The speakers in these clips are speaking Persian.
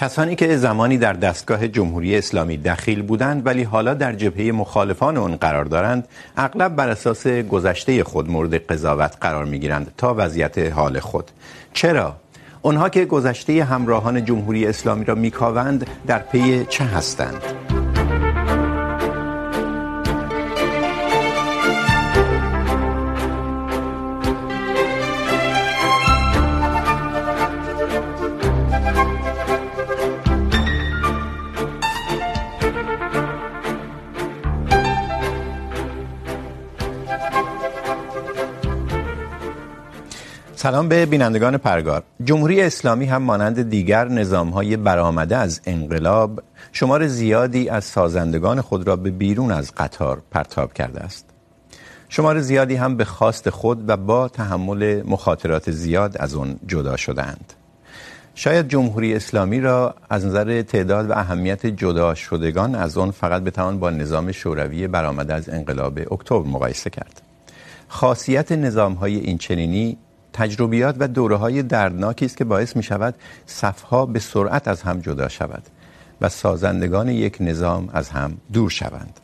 کسانی که زمانی در دستگاه جمهوری اسلامی دخیل بودند ولی حالا در جبهه مخالفان اون قرار دارند، اغلب بر اساس گذشته خود مورد قضاوت قرار می‌گیرند تا وضعیت حال خود. چرا؟ اونها که گذشته همراهان جمهوری اسلامی را میکاوند در پی چه هستند؟ سلام به بینندگان پرگار. جمهوری اسلامی هم مانند دیگر نظام‌های برآمده از انقلاب شمار زیادی از سازندگان خود را به بیرون از قطار پرتاب کرده است. شمار زیادی هم به خواست خود و با تحمل مخاطرات زیاد از آن جدا شدند. شاید جمهوری اسلامی را از نظر تعداد و اهمیت جدا شدگان از آن فقط بتوان با نظام شوروی برآمده از انقلاب اکتبر مقایسه کرد. خاصیت نظام‌های اینچنینی تجربیات و دوره‌های دردناکی است که باعث می‌شود صف‌ها به سرعت از هم جدا شود و سازندگان یک نظام از هم دور شوند.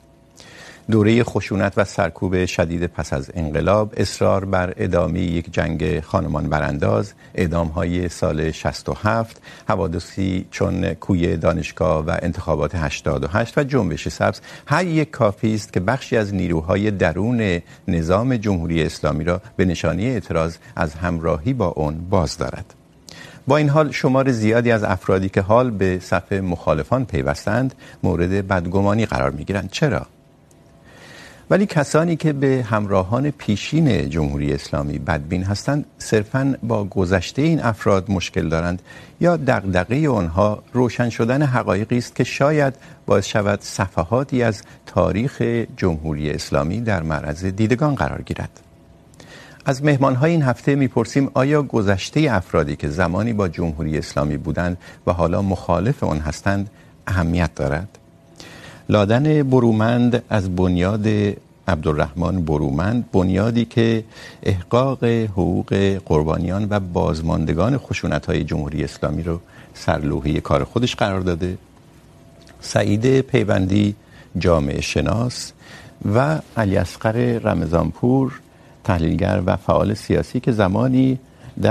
دوره خشونت و سرکوب شدید پس از انقلاب، اصرار بر ادامه یک جنگ خانمان برانداز، اعدام‌های سال 67، حوادثی چون کوی دانشگاه و انتخابات 88 و جنبش سبز، هر یک کافی است که بخشی از نیروهای درون نظام جمهوری اسلامی را به نشانی اعتراض از همراهی با آن باز دارد. با این حال شمار زیادی از افرادی که حال به صف مخالفان پیوستند مورد بدگمانی قرار می‌گیرند. چرا؟ ولی کسانی که به همراهان پیشین جمهوری اسلامی بدبین هستند صرفاً با گذشته این افراد مشکل دارند یا دغدغه آنها روشن شدن حقایقی است که شاید باعث شود صفحاتی از تاریخ جمهوری اسلامی در معرض دیدگان قرار گیرد. از مهمان‌های این هفته می‌پرسیم آیا گذشته افرادی که زمانی با جمهوری اسلامی بودند و حالا مخالف آن هستند اهمیت دارد؟ لادن برومند از بنیاد عبدالرحمن برومند، بنیادی که احقاق حقوق قربانیان و بازماندگان خشونت‌های جمهوری اسلامی رو سرلوحه کار خودش قرار داده، سعید پیوندی جامعه شناس و علیاصغر رمضانپور تحلیلگر و فعال سیاسی که زمانی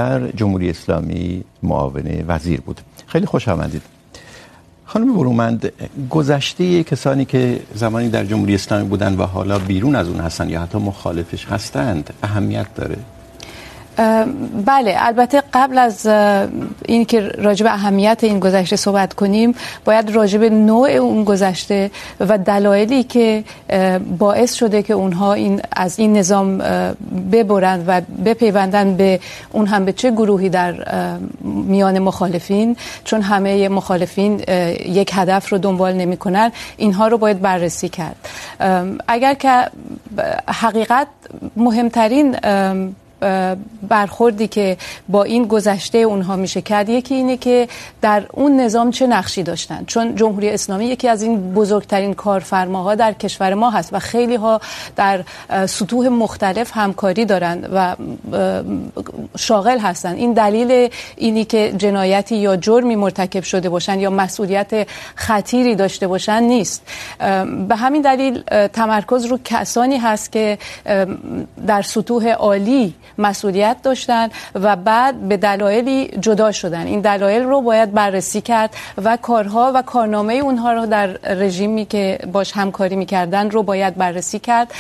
در جمهوری اسلامی معاون وزیر بود. خیلی خوش آمدید. خانم برومند، گذشته کسانی که زمانی در جمهوری اسلامی بودند و حالا بیرون از اون هستند یا حتی مخالفش هستند اهمیت داره؟ بله، البته قبل از این که راجع به اهمیت این گذشته صحبت کنیم باید راجع به نوع اون گذشته و دلایلی که باعث شده که اونها از این نظام ببرند و بپیوندن به اون هم به چه گروهی در میان مخالفین، چون همه مخالفین یک هدف رو دنبال نمی‌کنن، اینها رو باید بررسی کرد. اگر که حقیقت مهمترین برخوردی که با این گذشته اونها میشه کرد یکی اینه که در اون نظام چه نقشی داشتن، چون جمهوری اسلامی یکی از این بزرگترین کارفرماها در کشور ما هست و خیلی ها در سطوح مختلف همکاری دارند و شاغل هستند. این دلیل اینی که جنایتی یا جرمی مرتکب شده باشن یا مسئولیت خطیری داشته باشن نیست. به همین دلیل تمرکز رو کسانی هست که در سطوح عالی مسئولیت داشتن و بعد به دلایلی جدا شدن. این دلایل رو باید بررسی کرد و کارها و کارنامه اونها رو در رژیمی که باش همکاری می‌کردن رو باید بررسی کرد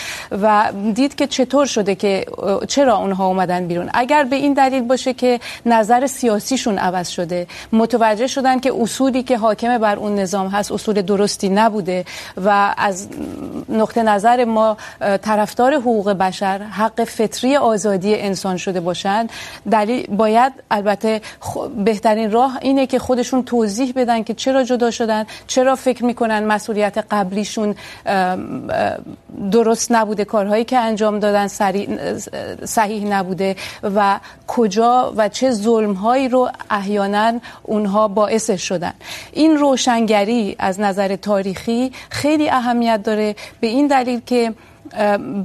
و دید که چطور شده که چرا اونها اومدن بیرون. اگر به این دلیل باشه که نظر سیاسیشون عوض شده، متوجه شدن که اصولی که حاکم بر اون نظام هست اصول درستی نبوده و از نقطه نظر ما طرفدار حقوق بشر، حق فطری آزادی انسان شده باشند، دلیل باید البته بهترین راه اینه که خودشون توضیح بدن که چرا جدا شدن، چرا فکر میکنن مسئولیت قبلیشون درست نبوده، کارهایی که انجام دادن صحیح نبوده و کجا و چه ظلمهایی رو احیانا اونها باعث شدن. این روشنگری از نظر تاریخی خیلی اهمیت داره به این دلیل که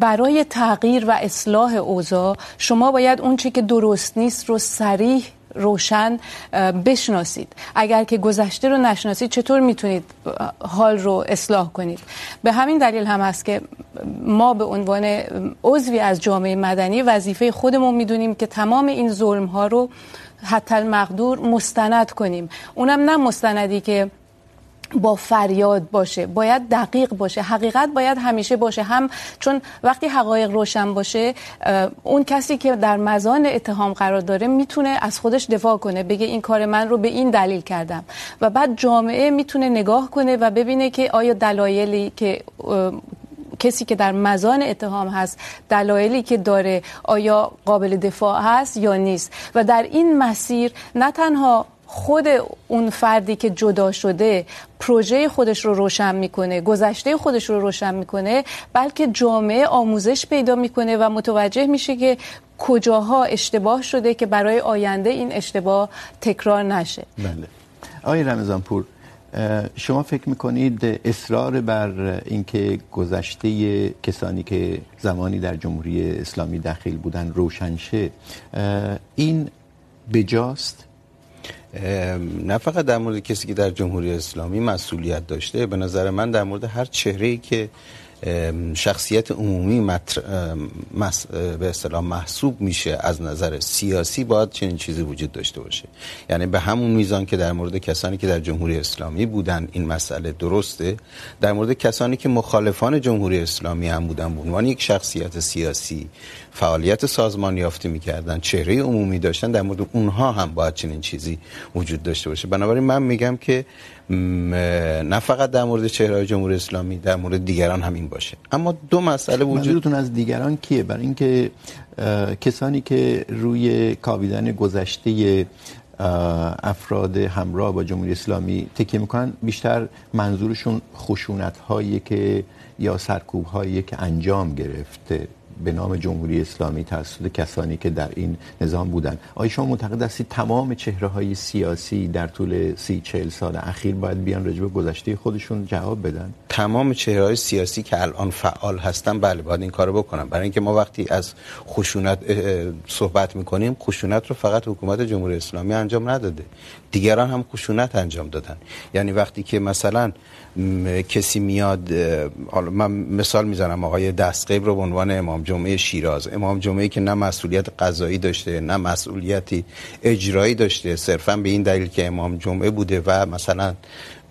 برای تغییر و اصلاح اوضاع شما باید اون چیزی که درست نیست رو صریح روشن بشناسید. اگر که گذشته رو نشناسید چطور میتونید حال رو اصلاح کنید؟ به همین دلیل هم هست که ما به عنوان عضوی از جامعه مدنی وظیفه خودمون میدونیم که تمام این ظلم ها رو حتی المقدور مستند کنیم. اونم نه مستندی که با فریاد باشه، باید دقیق باشه، حقیقت باید همیشه باشه، هم چون وقتی حقایق روشن باشه اون کسی که در مزان اتهام قرار داره میتونه از خودش دفاع کنه، بگه این کار من رو به این دلیل کردم، و بعد جامعه میتونه نگاه کنه و ببینه که آیا دلایلی که کسی که در مزان اتهام هست، دلایلی که داره آیا قابل دفاع هست یا نیست. و در این مسیر نه تنها خود اون فردی که جدا شده پروژه خودش رو روشن میکنه، گذشته خودش رو روشن میکنه، بلکه جامعه آموزش پیدا میکنه و متوجه میشه که کجاها اشتباه شده که برای آینده این اشتباه تکرار نشه. بله. آقای رمضانپور، شما فکر میکنید اصرار بر اینکه گذشته کسانی که زمانی در جمهوری اسلامی دخیل بودن روشن شه، این بجاست؟ نه فقط در مورد کسی که در جمهوری اسلامی مسئولیت داشته، به نظر من در مورد هر چهره‌ای که شخصیت عمومی به اصطلاح محسوب میشه از نظر سیاسی باید چنین چیزی وجود داشته باشه. یعنی به همون میزان که در مورد کسانی که در جمهوری اسلامی بودن این مسئله درسته، در مورد کسانی که مخالفان جمهوری اسلامی هم بودن به عنوان یک شخصیت سیاسی فعالیت سازمان یافته میکردن، چهره عمومی داشتن، در مورد اونها هم باید چنین چیزی وجود داشته باشه. بنابراین من میگم که نه فقط در مورد چهره‌های جمهوری اسلامی، در مورد دیگران هم این باشه. اما دو مسئله وجودتون از دیگران کیه؟ برای اینکه کسانی که روی کاویدن گذشته افراد همراه با جمهوری اسلامی تکیه میکنن بیشتر منظورشون خشونت‌هایی که یا سرکوب‌هایی که انجام گرفته به نام جمهوری اسلامی توسط کسانی که در این نظام بودن، آیا شما معتقد هستید تمام چهره‌های سیاسی در طول 30-40 سال اخیر باید بیان راجع به گذشته خودشون جواب بدن؟ تمام چهره‌های سیاسی که الان فعال هستن بله باید این کارو بکنن، برای اینکه ما وقتی از خشونت صحبت می‌کنیم خشونت رو فقط حکومت جمهوری اسلامی انجام نداده، دیگران هم خشونت انجام دادن. یعنی وقتی که مثلا کسی میاد، حالا من مثال میزنم، آقای دستغیب رو به عنوان امام جمعه شیراز، امام جمعه که نه مسئولیت قضایی داشته نه مسئولیتی اجرایی داشته، صرفا به این دلیل که امام جمعه بوده و مثلا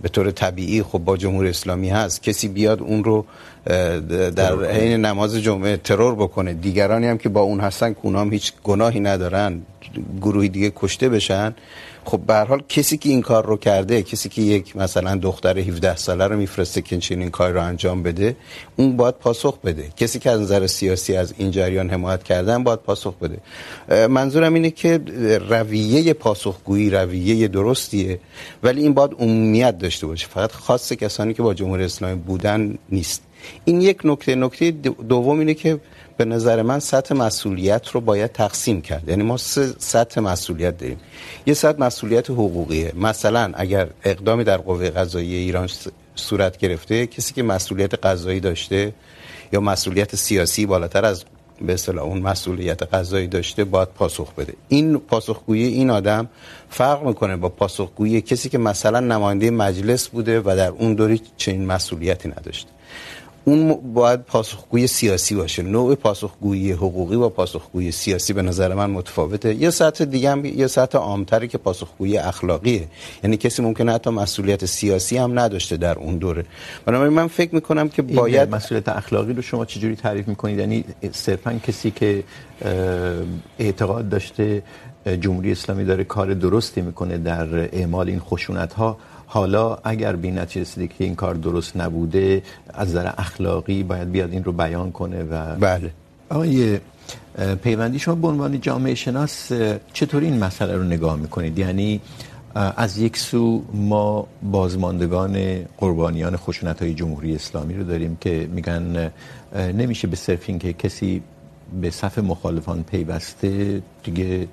به طور طبیعی خب با جمهوری اسلامی هست، کسی بیاد اون رو در عین نماز جمعه ترور بکنه، دیگرانی هم که با اون هستن که اونام هیچ گناهی ندارن، گروهی دیگه کشته بشن. خب به هر حال کسی که این کار رو کرده، کسی که یک مثلا دختر 17 ساله رو میفرسته که چنین کاری رو انجام بده، اون باید پاسخ بده. کسی که از نظر سیاسی از این جریان حمایت کردن باید پاسخ بده. منظورم اینه که رویه پاسخگویی رویه درستیه، ولی این باید عمومیت داشته باشه، فقط خاص کسانی که با جمهوری اسلامی بودن نیست. این یک نکته. نکته دوم اینه که به نظر من سطح مسئولیت رو باید تقسیم کرد. یعنی ما سه سطح مسئولیت داریم. یه سطح مسئولیت حقوقیه، مثلا اگر اقدامی در قوه قضاییه ایران صورت گرفته، کسی که مسئولیت قضایی داشته یا مسئولیت سیاسی بالاتر از به اصطلاح اون مسئولیت قضایی داشته باید پاسخ بده. این پاسخگویی این آدم فرق میکنه با پاسخگویی کسی که مثلا نماینده مجلس بوده و در اون دوری چنین مسئولیتی نداشته. اون باید پاسخگویی سیاسی باشه. نوع پاسخگویی حقوقی و پاسخگویی سیاسی به نظر من متفاوته. یه سطح دیگه هم یه سطح عام‌تری که پاسخگویی اخلاقیه، یعنی کسی ممکنه حتی مسئولیت سیاسی هم نداشته در اون دوره. بنابراین من فکر می‌کنم که باید مسئولیت اخلاقی رو شما چجوری تعریف می‌کنید؟ یعنی صرفاً کسی که اعتقاد داشته جمهوری اسلامی داره کار درستی می‌کنه در اعمال این خشونت‌ها، حالا اگر به نتیجه رسید که این کار درست نبوده از نظر اخلاقی باید بیاد این رو بیان کنه و بله. آقای پیوندی، شما به عنوان جامعه شناس چطور این مسئله رو نگاه میکنید؟ یعنی از یک سو ما بازماندگان قربانیان خشونت‌های جمهوری اسلامی رو داریم که میگن نمیشه به صرف این که کسی به صف مخالفان پیوسته دیگه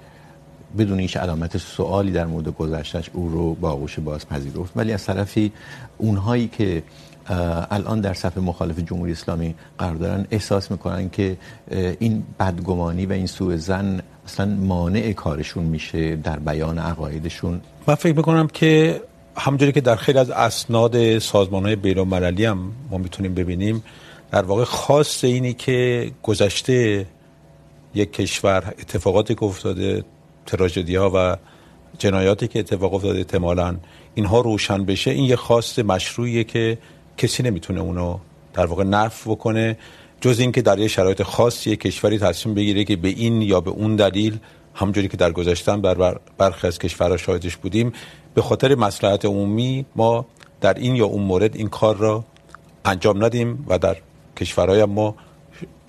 بدون هیچ علامت سوالی در مورد گذشتهش او رو با آغوش باز پذیرفت، ولی از طرفی اونهایی که الان در صف مخالف جمهوری اسلامی قرار دارن احساس میکنن که این بدگمانی و این سوء ظن اصلا مانع کارشون میشه در بیان عقایدشون؟ من فکر میکنم که همونجوری که در خیلی از اسناد سازمان‌های بین‌المللی هم ما میتونیم ببینیم، در واقع خاص اینی که گذشته یک کشور، اتفاقاتی که افتاده، تراژدی‌ها و جنایاتی که اتفاق افتاده احتمالاً اینها روشن بشه، این یه خاص مشروعیه که کسی نمیتونه اونو در واقع نفی بکنه، جز این که در یه شرایط خاصی یک کشوری تصمیم بگیره که به این یا به اون دلیل، همونجوری که در گذشته بر برخی از کشورها شاهدش بودیم، به خاطر مصلحت عمومی ما در این یا اون مورد این کار را انجام ندیم و در کشورهای ما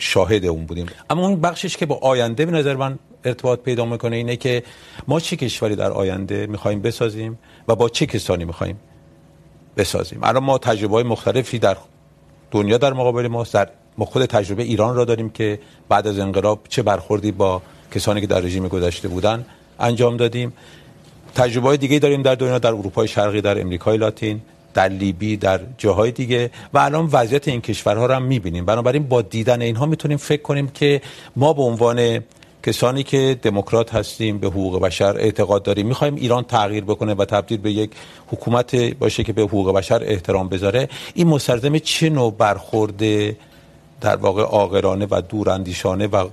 شاهد اون بودیم. اما اون بخشش که با آینده به نظر من ارتباط پیدا میکنه اینه که ما چه کشوری در آینده میخوایم بسازیم و با چه کسانی میخوایم بسازیم. الان ما تجربه‌های مختلفی در دنیا در مقابل ما، ما خود تجربه ایران را داریم که بعد از انقلاب چه برخوردی با کسانی که در رژیم گذشته بودن انجام دادیم. تجربه‌های دیگه داریم در دنیا، در اروپای شرقی، در امریکای لاتین، در لیبی، در جاهای دیگه، و الان وضعیت این کشورها را هم می‌بینیم. بنابراین با دیدن اینها میتونیم فکر کنیم که ما به عنوان کسانی که دموکرات هستیم، به حقوق بشر اعتقاد داریم، می‌خوایم ایران تغییر بکنه و تبدیل به یک حکومت باشه که به حقوق بشر احترام بذاره، این مستلزم چه نوع برخورد در واقع عاقلانه و دوراندیشانه و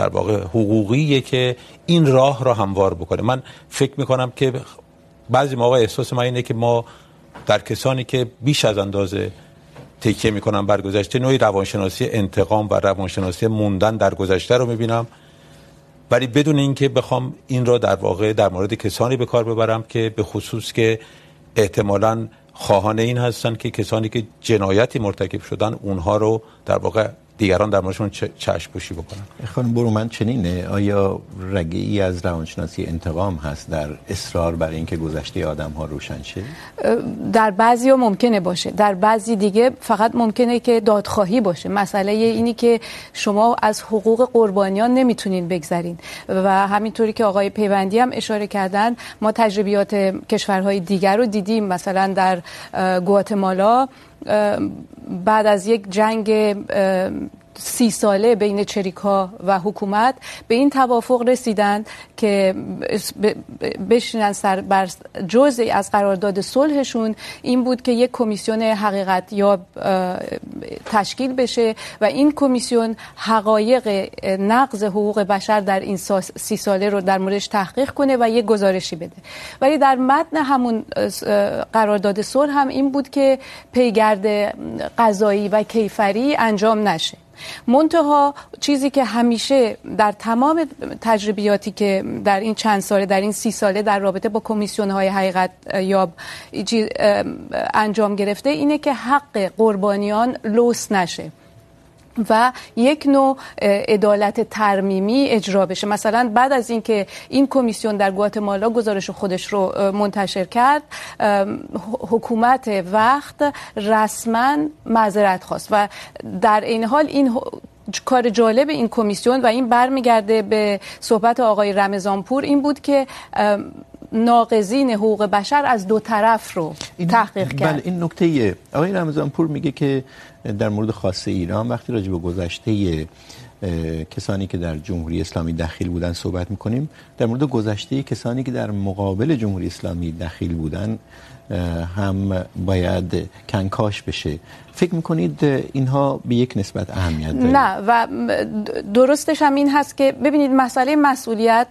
در واقع حقوقیه که این راه را هموار بکنه. من فکر می‌کنم که بعضی موقع احساس من اینه که ما در کسانی که بیش از اندازه تکیه می‌کنن بر گذشته، نوعی روانشناسی انتقام و روانشناسی موندن در گذشته رو می‌بینم، ولی بدون اینکه بخوام این را در واقع در مورد کسانی به کار ببرم که به خصوص که احتمالاً خواهان این هستن که کسانی که جنایتی مرتکب شدن اونها رو در واقع دیگران در موردشون چشم پوشی بکنن. خانم برومند چنینه؟ آیا رگی از روانشناسی انتقام هست در اصرار بر اینکه گذشته آدم‌ها روشن شه؟ در بعضی‌ها ممکنه باشه، در بعضی دیگه فقط ممکنه که دادخواهی باشه. مسئله اینی که شما از حقوق قربانیان نمیتونین بگذرین و همینطوری که آقای پیوندی هم اشاره کردن، ما تجربیات کشورهای دیگر رو دیدیم. مثلا در گواتمالا بعد از یک جنگ 30 ساله بین چریک‌ها و حکومت به این توافق رسیدند که بشینن سر بر جزئی از قرارداد صلحشون این بود که یک کمیسیون حقیقت یاب تشکیل بشه و این کمیسیون حقایق نقض حقوق بشر در این 30 ساله رو در موردش تحقیق کنه و یک گزارشی بده. ولی در متن همون قرارداد صلح هم این بود که پیگرد قضایی و کیفری انجام نشه. منتها چیزی که همیشه در تمام تجربیاتی که در این چند ساله، در این 30 ساله در رابطه با کمیسیون‌های حقیقت یاب انجام گرفته اینه که حق قربانیان لوث نشه و یک نوع عدالت ترمیمی اجرا بشه. مثلا بعد از اینکه این کمیسیون در گواتمالا گزارش خودش رو منتشر کرد، حکومت وقت رسما معذرت خواست و در این حال این کار جالب این کمیسیون و این برمیگرده به صحبت آقای رمضانپور این بود که ناقضین حقوق بشر از دو طرف رو تحقیق کرد. بله این نکته آقای رمضانپور میگه که در مورد خاص ایران وقتی راجع به گذشته کسانی که در جمهوری اسلامی دخیل بودن صحبت میکنیم، در مورد گذشته کسانی که در مقابل جمهوری اسلامی دخیل بودن هم باید کنکاش بشه. فکر میکنید اینها به یک نسبت اهمیت دارن؟ نه و درستش هم این هست که ببینید مسئله مسئولیت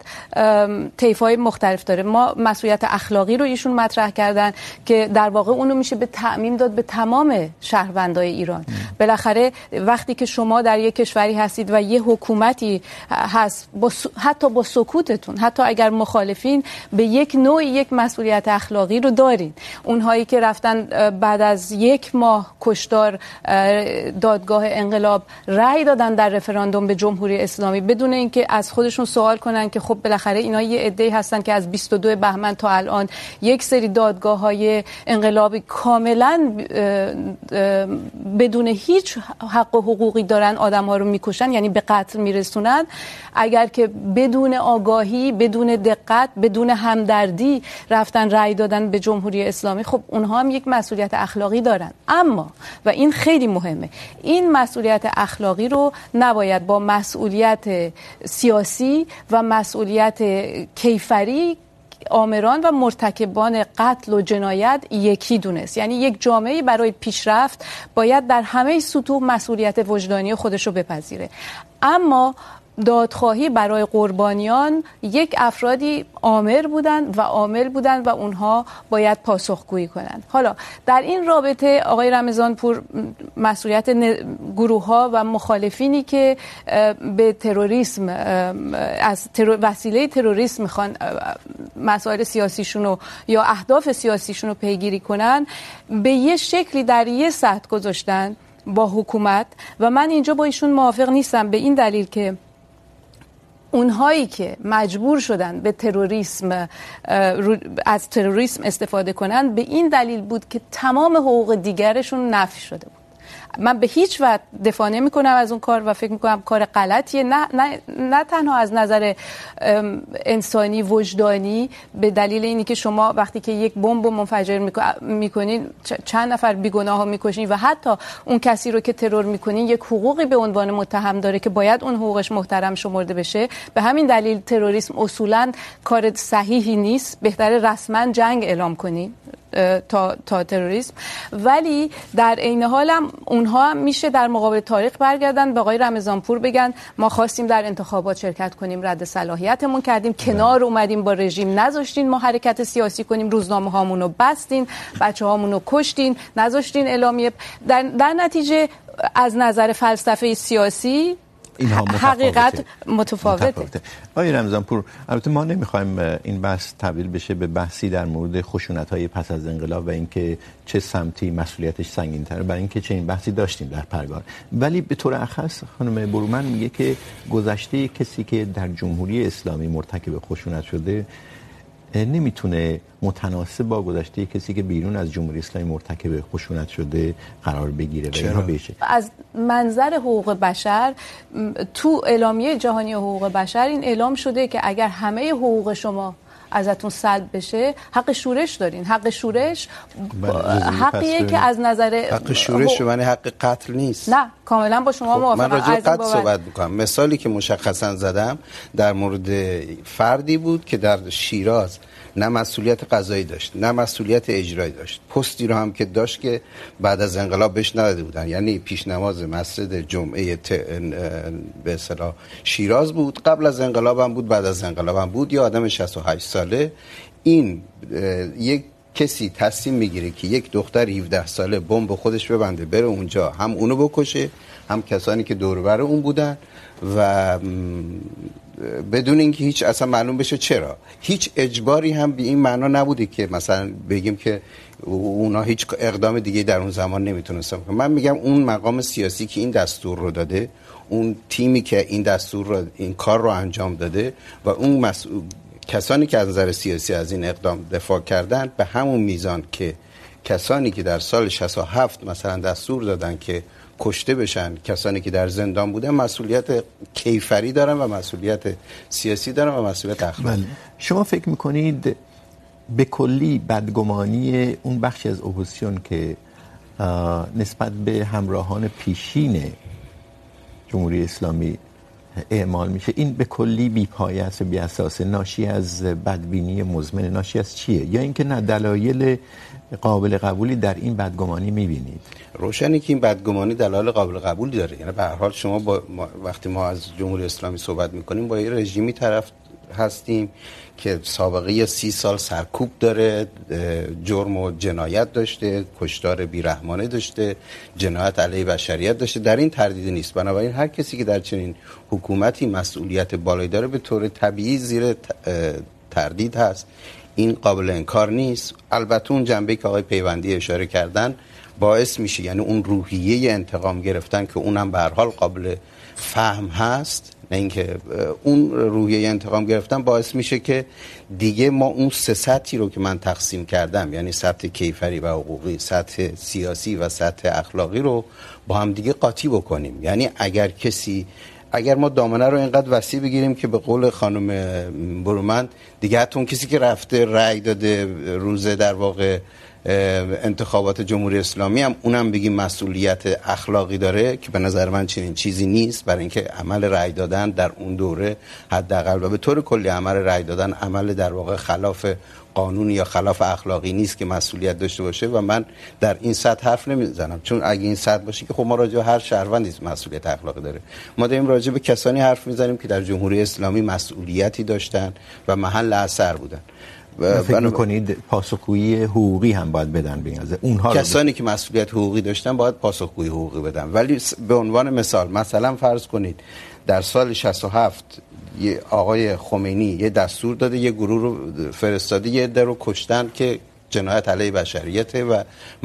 طیف‌های مختلف داره. ما مسئولیت اخلاقی رو ایشون مطرح کردن که در واقع اون رو میشه به تعمیم داد به تمام شهروندای ایران. بالاخره وقتی که شما در یک کشوری هستید و یه حکومتی هست، با حتی با سکوتتون، حتی اگر مخالفین، به یک نوع یک مسئولیت اخلاقی رو دارین. اونهایی که رفتن بعد از یک ماه کشتار دادگاه انقلاب رأی دادن در رفراندوم به جمهوری اسلامی بدون اینکه از خودشون سوال کنن که خب بالاخره اینا یه عده‌ای هستن که از 22 بهمن تا الان یک سری دادگاه‌های انقلابی کاملا بدون هیچ حق و حقوقی دارن آدم‌ها رو می‌کشن، یعنی به قتل می‌رسونن. اگر که بدون آگاهی، بدون دقت، بدون همدردی رفتن رأی دادن به جمهوری اسلامی، خب اونها هم یک مسئولیت اخلاقی دارن، اما و این خیلی مهمه، این مسئولیت اخلاقی رو نباید با مسئولیت سیاسی و مسئولیت کیفری آمران و مرتکبان قتل و جنایت یکی دونست. یعنی یک جامعه برای پیشرفت باید در همه سطوح مسئولیت وجدانی خودش رو بپذیره. اما دادخواهی برای قربانیان، یک افرادی آمر بودند و عامل بودند و اونها باید پاسخگویی کنند. حالا در این رابطه آقای رمضانپور مسئولیت گروه‌ها و مخالفینی که به تروریسم از وسیله تروریسم میخوان مسائل سیاسیشون رو یا اهداف سیاسیشون رو پیگیری کنن، به یه شکلی در یه سطح گذاشتن با حکومت و من اینجا با ایشون موافق نیستم، به این دلیل که اونهایی که مجبور شدن به تروریسم از تروریسم استفاده کنن به این دلیل بود که تمام حقوق دیگرشون نفی شده بود. من به هیچ وجه دفاع نمی‌کنم از اون کار و فکر می‌کنم کار غلطیه، نه تنها از نظر انسانی وجدانی، به دلیل اینی که شما وقتی که یک بمب رو منفجر می‌کنین چند نفر بی‌گناه رو می‌کشین و حتی اون کسی رو که ترور می‌کنین یک حقوقی به عنوان متهم داره که باید اون حقوقش محترم شمرده بشه. به همین دلیل تروریسم اصولاً کار صحیحی نیست، بهتره رسماً جنگ اعلام کنین تا تروریسم. ولی در عین حال هم اونها میشه در مقابل تاریخ برگردن به آقای رمضانپور بگن ما خواستیم در انتخابات شرکت کنیم، رد صلاحیتمون کردیم، کنار اومدیم با رژیم، نذاشتین ما حرکت سیاسی کنیم، روزنامه هامون رو بستین، بچه هامون رو کشتین، نذاشتین اعلامیه. در نتیجه از نظر فلسفه سیاسی اینها حقیقت متفاوته. آقای رمضانپور، البته ما نمیخوایم این بحث تبدیل بشه به بحثی در مورد خشونت‌های پس از انقلاب و اینکه چه سمتی مسئولیتش سنگین‌تره، برای اینکه چه این بحثی داشتیم در پرگار. ولی به طور اخص خانم برومند میگه که گذشته کسی که در جمهوری اسلامی مرتکب خشونت شده نمیتونه متناسب با گذشته کسی که بیرون از جمهوری اسلامی مرتکب خشونت شده قرار بگیره و اینها بشه. از منظر حقوق بشر تو اعلامیه جهانی حقوق بشر این اعلام شده که اگر همه حقوق شما ازتون سلب بشه، حق شورش دارین. حق شورش حقیه که از نظر حق شورش معنی حق قتل نیست. نه، کاملا با شما موافقم. من راجع به قتل صحبت می‌کنم. مثالی که مشخصاً زدم در مورد فردی بود که در شیراز نه مسئولیت قضایی داشت، نه مسئولیت اجرایی داشت. پستی رو هم که داشت که بعد از انقلاب بهش نداده بودن. یعنی پیشنماز مسجد جمعه به اصطلاح شیراز بود، قبل از انقلاب هم بود، بعد از انقلاب هم بود. یه آدم 68 ساله، این یک کسی تصمیم میگیره که یک دختر 17 ساله بمب خودش ببنده، بره اونجا، هم اونو بکشه، هم کسانی که دور و بر اون بودن و بدون اینکه هیچ اصلا معلوم بشه چرا. هیچ اجباری هم به این معنا نبوده که مثلا بگیم که اونا هیچ اقدام دیگه در اون زمان نمیتونستن. من میگم اون مقام سیاسی که این دستور رو داده، اون تیمی که این دستور رو، این کار رو انجام داده و اون مسئول کسانی که از نظر سیاسی از این اقدام دفاع کردن، به همون میزان که کسانی که در سال 67 مثلا دستور دادن که کشته بشن، کسانی که در زندان بودن مسئولیت کیفری دارن و مسئولیت سیاسی دارن و مسئولیت اخلاقی. شما فکر میکنید به کلی بدگمانی اون بخشی از اپوزیسیون که نسبت به همراهان پیشین جمهوری اسلامی اعمال میشه، این به کلی بی‌پایه است و بی‌اساسه، ناشی از بدبینی مزمن، ناشی از چیه؟ یا اینکه نه دلایل قابل قبولی در این بدگمانی میبینید؟ روشنه که این بدگمانی دلایل قابل قبولی داره. یعنی به هر حال شما وقتی ما از جمهوری اسلامی صحبت میکنیم با یه رژیمی طرف هستیم که سابقه 30 سال سرکوب داره، جرم و جنایت داشته، کشتار بیرحمانه داشته، جنایت علیه بشریت داشته، در این تردید نیست. بنابراین هر کسی که در چنین حکومتی مسئولیت بالایی داره به طور طبیعی زیر تردید هست، این قابل انکار نیست. البته اون جنبه که آقای پیوندی اشاره کردن باعث میشه، یعنی اون روحیه انتقام گرفتن که اونم به هر حال قابل فهم هست، نه اینکه اون روحیه انتقام گرفتن باعث میشه که دیگه ما اون سه سطحی رو که من تقسیم کردم، یعنی سطح کیفری و حقوقی، سطح سیاسی و سطح اخلاقی رو با هم دیگه قاطی بکنیم. یعنی اگر کسی اگر ما دامنه رو اینقدر وسیع بگیریم که به قول خانم برومند دیگه حتی اون کسی که رفته رأی داده روز در واقع انتخابات جمهوری اسلامی هم اونم بگیم مسئولیت اخلاقی داره که به نظر من چنین چیزی نیست، برای اینکه عمل رأی دادن در اون دوره حداقل و به طور کلی عمل رأی دادن عمل در واقع خلاف قانون یا خلاف اخلاقی نیست که مسئولیت داشته باشه و من در این سطح حرف نمیزنم، چون اگه این سطح باشه که خب ما راجع به هر شهروندی مسئولیت اخلاقی داره. ما داریم راجع به کسانی حرف میزنیم که در جمهوری اسلامی مسئولیتی داشتن و محل اثر بودن. فکر می‌کنید پاسخگویی حقوقی هم باید بدن به اونها؟ کسانی که مسئولیت حقوقی داشتن باید پاسخگویی حقوقی بدن. ولی به عنوان مثال مثلا فرض کنید در سال 67 یه آقای خمینی یه دستور داده، یه گروه رو فرستاده، یه عده رو کشتن که جنایت علیه بشریت و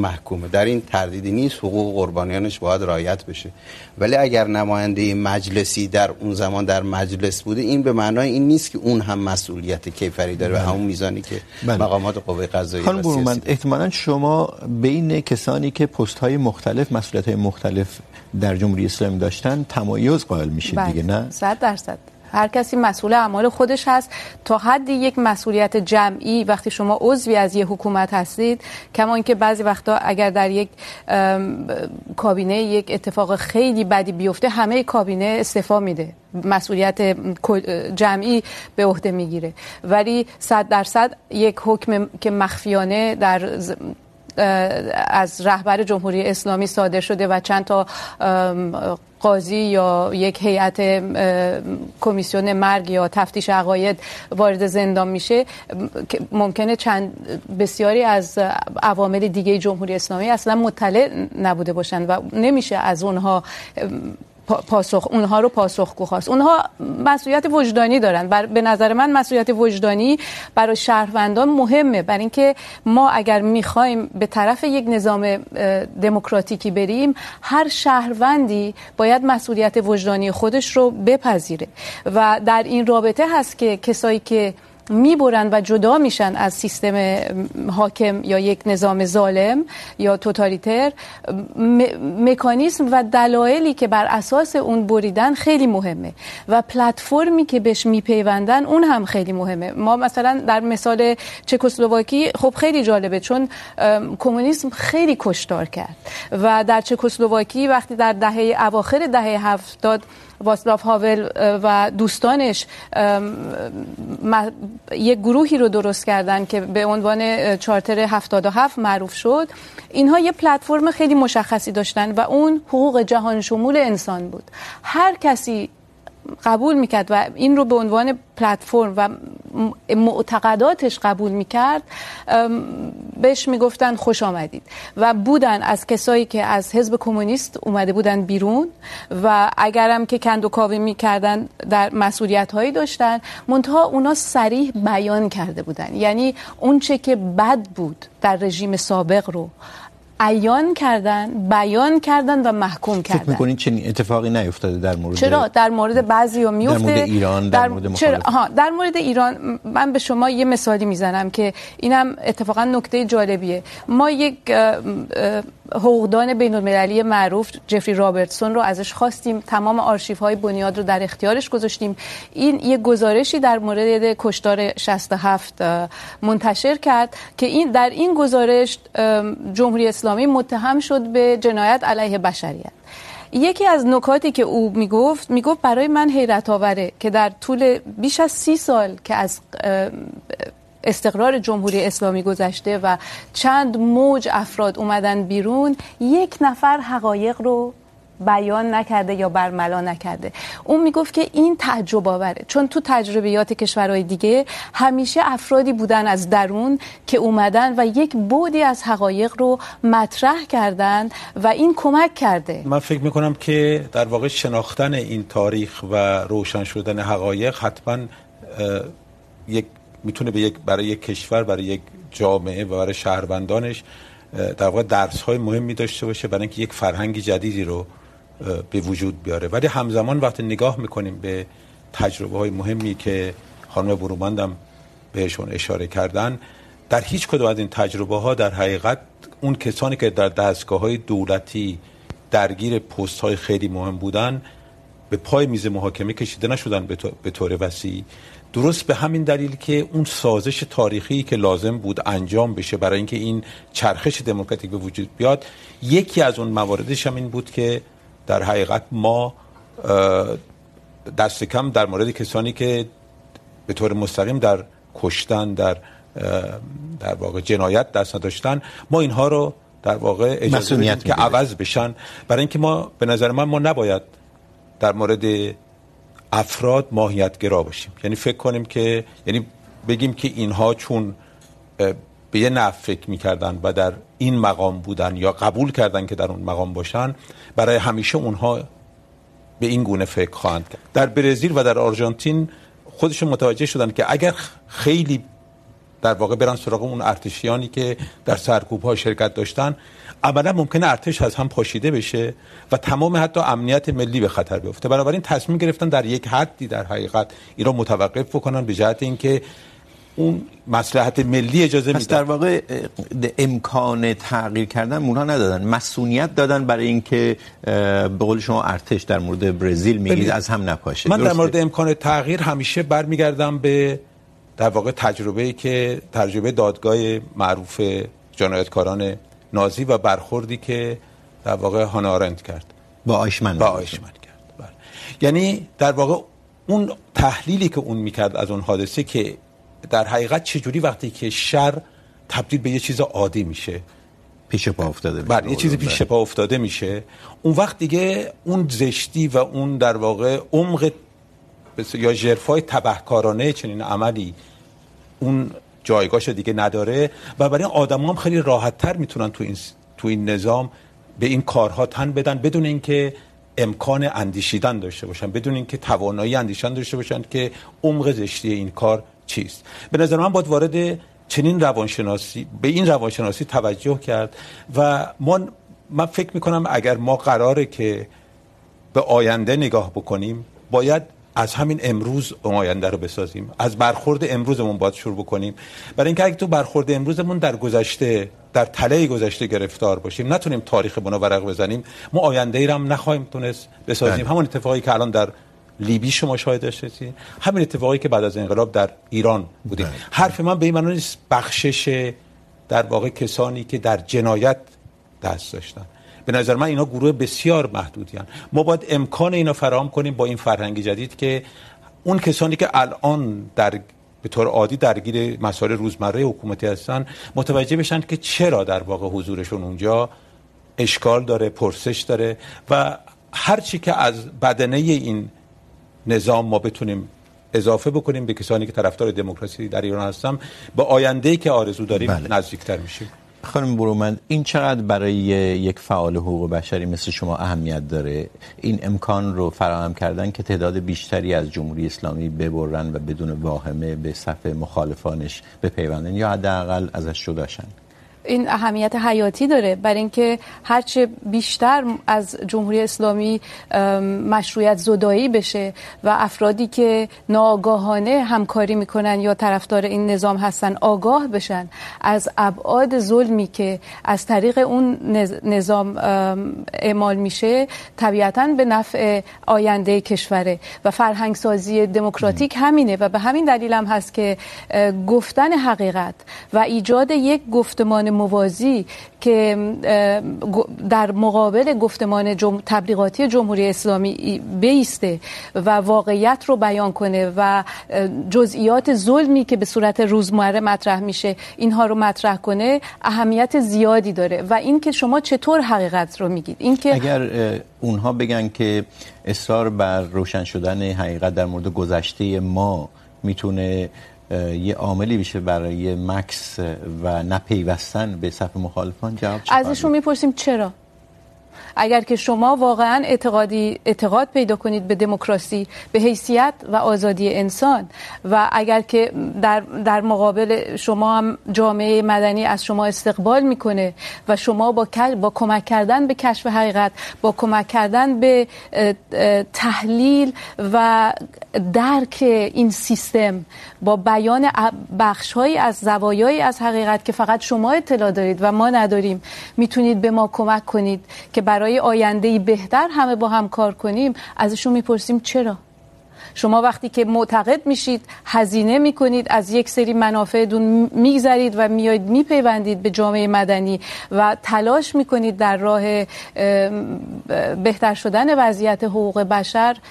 محکومه، در این تردیدی نیست، حقوق قربانیانش باید رعایت بشه. ولی اگر نماینده مجلسی در اون زمان در مجلس بوده، این به معنای این نیست که اون هم مسئولیت کیفری داره و همون میزانی که مقامات قوه قضاییه. خانم برومند، احتمالاً شما بین کسانی که پست‌های مختلف، مسئولیت‌های مختلف در جمهوری اسلامی داشتن تمایز قائل میشید دیگه، نه؟ 100%. هر کسی مسئول اعمال خودش هست تا حد یک مسئولیت جمعی. وقتی شما عضوی از یک حکومت هستید، کما اینکه بعضی وقتا اگر در یک کابینه یک اتفاق خیلی بدی بیفته، همه کابینه استعفا میده، مسئولیت جمعی به عهده میگیره. ولی 100% یک حکم که مخفیانه در از رهبر جمهوری اسلامی صادر شده و چند تا قاضی یا یک هیئت کمیسیون مرگ یا تفتیش عقاید وارد زندان میشه، ممکنه بسیاری از عوامل دیگه جمهوری اسلامی اصلا مطلع نبوده باشن و نمیشه از اونها اونها رو پاسخگو خواست. اونها مسئولیت وجدانی دارن. به نظر من مسئولیت وجدانی برای شهروندان مهمه، برای اینکه ما اگر میخوایم به طرف یک نظام دموکراتیکی بریم، هر شهروندی باید مسئولیت وجدانی خودش رو بپذیره و در این رابطه هست که کسایی که میبرن و جدا میشن از سیستم حاکم یا یک نظام ظالم یا توتالیتر، مکانیزم و دلایلی که بر اساس اون بریدن خیلی مهمه و پلتفرمی که بهش میپیوندن اون هم خیلی مهمه. ما مثلا در مثال چکسلواکی خب خیلی جالبه، چون کمونیسم خیلی کشتار کرد و در چکسلواکی وقتی در اواخر دهه 70 واسلاو هاول و دوستانش یک گروهی رو درست کردن که به عنوان چارتر 77 معروف شد، اینها یه پلتفرم خیلی مشخصی داشتن و اون حقوق جهان شمول انسان بود. هر کسی قبول میکرد و این رو به عنوان پلتفرم و معتقداتش قبول میکرد، بهش میگفتن خوش آمدید و بودن از کسایی که از حزب کمونیست اومده بودن بیرون و اگرم که کندوکاوی میکردن در مسئولیت هایی داشتن، منتها اونا صریح بیان کرده بودن، یعنی اون چه که بد بود در رژیم سابق رو عیان کردن، بیان کردن و محکوم کردن. فکر می‌کنید چنین اتفاقی نیفتاده در مورد؟ چرا در مورد بعضیا میفته، در مورد ایران، در مورد مخالف. در مورد ایران من به شما یه مثالی میزنم که اینم اتفاقا نکته جالبیه. ما یک حقوقدان بین‌المللی معروف جفری رابرتسون رو ازش خواستیم، تمام آرشیوهای بنیاد رو در اختیارش گذاشتیم، این یه گزارشی در مورد کشتار 67 منتشر کرد که این در این گزارش جمهوری اسلامی متهم شد به جنایت علیه بشریت. یکی از نکاتی که او میگفت برای من حیرت آوره که در طول بیش از 30 سال که از استقرار جمهوری اسلامی گذشته و چند موج افراد اومدن بیرون، یک نفر حقایق رو بیان نکرده یا برملا نکرده. اون میگفت که این تعجب آوره، چون تو تجربیات کشورهای دیگه همیشه افرادی بودن از درون که اومدن و یک بودی از حقایق رو مطرح کردن و این کمک کرده. من فکر میکنم که در واقع شناختن این تاریخ و روشن شدن حقایق حتما یک میتونه به یک برای یک کشور، برای یک جامعه و برای شهروندانش در واقع درس‌های مهمی داشته باشه، برای اینکه یک فرهنگ جدیدی رو به وجود بیاره. ولی همزمان وقتی نگاه میکنیم به تجربه‌های مهمی که خانم برومندم بهشون اشاره کردن، در هیچ کدوم از این تجربه‌ها در حقیقت اون کسانی که در دستگاه‌های دولتی درگیر پست‌های خیلی مهم بودن به پای میز محاکمه کشیده نشدن به طور وسیع، درست به همین دلیل که اون سازش تاریخی که لازم بود انجام بشه برای اینکه این چرخش دموکراتیک به وجود بیاد، یکی از اون مواردش هم این بود که در حقیقت ما دست کم در مورد کسانی که به طور مستقیم در کشتن، در واقع جنایت دست نداشتن، ما اینها رو در واقع اجازه بدیم که عوض بشن، برای اینکه ما به نظر من ما نباید در مورد افراد ماهیت گرا باشیم، یعنی فکر کنیم که، یعنی بگیم که اینها چون به یه نفع فکر می‌کردن و در این مقام بودن یا قبول کردن که در اون مقام باشن، برای همیشه اونها به این گونه فکر خواهند کرد. در برزیل و در آرژانتین خودشون متوجه شدن که اگر خیلی در واقع برن سراغ اون ارتشیانی که در سرکوب‌ها شرکت داشتن، عملاً ممکنه ارتش از هم پاشیده بشه و تمام حتی امنیت ملی به خطر بیفته. بنابراین تصمیم گرفتن در یک حدی در حقیقت این رو متوقف بکنن به جهت اینکه اون مصلحت ملی اجازه میده. در واقع امکان تغییر کردن اونها ندادن، مسئولیت دادن برای اینکه به قول شما ارتش در مورد برزیل میگید از هم نپاشه. من در مورد امکان تغییر همیشه برمیگردم به در واقع تجربه‌ای که تجربه دادگاه معروف جنایتکاران نازی و برخوردی که در واقع هانا آرنت کرد با آیشمن کرد. بله. یعنی در واقع اون تحلیلی که اون میکرد از اون حادثه که در حقیقت چجوری وقتی که شر تبدیل به یه چیز عادی میشه، پیش پا افتاده میشه، بله، یه چیزی پیش پا افتاده میشه، اون وقت دیگه اون زشتی و اون در واقع عمق یا ژرفای تبهکارانه چنین عملی اون جایگاهش دیگه نداره و برای آدم‌ها هم خیلی راحت‌تر میتونن تو این نظام به این کارها تن بدن، بدون اینکه امکان اندیشیدن داشته باشن، بدون اینکه توانایی اندیشیدن داشته باشن که عمق زشتی این کار چیست. به نظر من باید وارد چنین روانشناسی، به این روانشناسی توجه کرد و من فکر می‌کنم اگر ما قراره که به آینده نگاه بکنیم، باید از همین امروز آینده رو بسازیم، از برخورد امروزمون باید شروع بکنیم، برای اینکه اگه تو برخورد امروزمون در گذشته، در تله گذشته گرفتار باشیم، نتونیم تاریخمون رو ورق بزنیم، ما آینده‌ای رو هم نخواهیم تونست بسازیم. همون اتفاقی که الان در لیبی شما شاهدش هستید، همین اتفاقی که بعد از انقلاب در ایران بوده. حرف من به این معنی نیست بخشش در واقع کسانی که در جنایت دست داشتن، به نظر من اینا گروه بسیار محدودیان. ما باید امکان اینا فراهم کنیم با این فرهنگ جدید که اون کسانی که الان به طور عادی درگیر مسائل روزمره حکومتی هستن، متوجه بشن که چرا در واقع حضورشون اونجا اشکال داره، پرسش داره و هر چی که از بدنه این نظام ما بتونیم اضافه بکنیم به کسانی که طرفدار دموکراسی در ایران هستن، به آینده‌ای که آرزو داریم نزدیک‌تر میشیم. خانم برومند، این چقدر برای یک فعال حقوق بشری مثل شما اهمیت داره، این امکان رو فراهم کردن که تعداد بیشتری از جمهوری اسلامی ببرن و بدون واهمه به صف مخالفانش بپیوندن یا حداقل ازش جدا شن؟ این اهمیت حیاتی داره، برای اینکه هرچه بیشتر از جمهوری اسلامی مشروعیت زدایی بشه و افرادی که ناآگاهانه همکاری میکنن یا طرفدار این نظام هستن آگاه بشن از ابعاد ظلمی که از طریق اون نظام اعمال میشه، طبیعتاً به نفع آینده کشوره و فرهنگ سازی دموکراتیک همینه و به همین دلیل هم هست که گفتن حقیقت و ایجاد یک گفتمان موازی که در مقابل گفتمان تبلیغاتی جمهوری اسلامی بیسته و واقعیت رو بیان کنه و جزئیات ظلمی که به صورت روزمره مطرح میشه اینها رو مطرح کنه، اهمیت زیادی داره. و این که شما چطور حقیقت رو میگید، این که اگر اونها بگن که اصرار بر روشن شدن حقیقت در مورد گذشته ما میتونه یه عاملی بشه برای مکث و نپیوستن به صف مخالفان، جواب چیه؟ ازشون میپرسیم چرا؟ اگر که شما واقعا اعتقاد پیدا کنید به دموکراسی، به حیثیت و آزادی انسان و اگر که در مقابل شما هم جامعه مدنی از شما استقبال میکنه و شما با کمک کردن به کشف حقیقت، با کمک کردن به تحلیل و درک این سیستم، با بیان بخش‌هایی از زوایای از حقیقت که فقط شما اطلاع دارید و ما نداریم، میتونید به ما کمک کنید که که برای آینده‌ای بهتر همه با هم کار کنیم، ازشون میپرسیم چرا؟ شما وقتی که معتقد میشید، هزینه میکنید، از یک سری منافعتون میگذرید و میایید میپیوندید به جامعه مدنی و تلاش میکنید در راه بهتر شدن وضعیت حقوق بشر،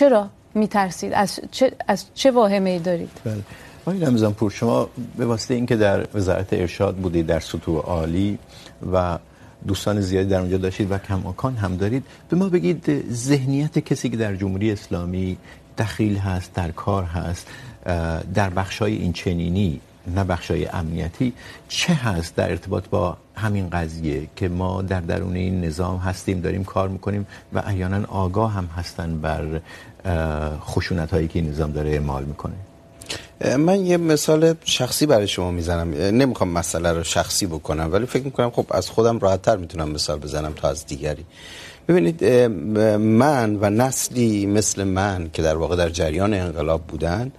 چرا میترسید؟ از چه واهمه‌ای دارید؟ بله. آقای رمضانپور، شما به واسطه اینکه در وزارت ارشاد بودید، در سطوح عالی و دوستان زیادی در اونجا داشتید و کماکان هم دارید، به ما بگید ذهنیت کسی که در جمهوری اسلامی دخیل هست، در کار هست، در بخشای اینچنینی نه بخشای امنیتی، چه هست در ارتباط با همین قضیه که ما در درون این نظام هستیم، داریم کار میکنیم و احیانا آگاه هم هستن بر خشونت‌هایی که این نظام داره اعمال میکنه؟ من یه مثال شخصی برای شما میزنم، نمیخوام مسئله رو شخصی بکنم، ولی فکر میکنم خب از خودم راحت تر میتونم مثال بزنم تا از دیگری. ببینید، من و نسلی مثل من که در واقع در جریان انقلاب بودن،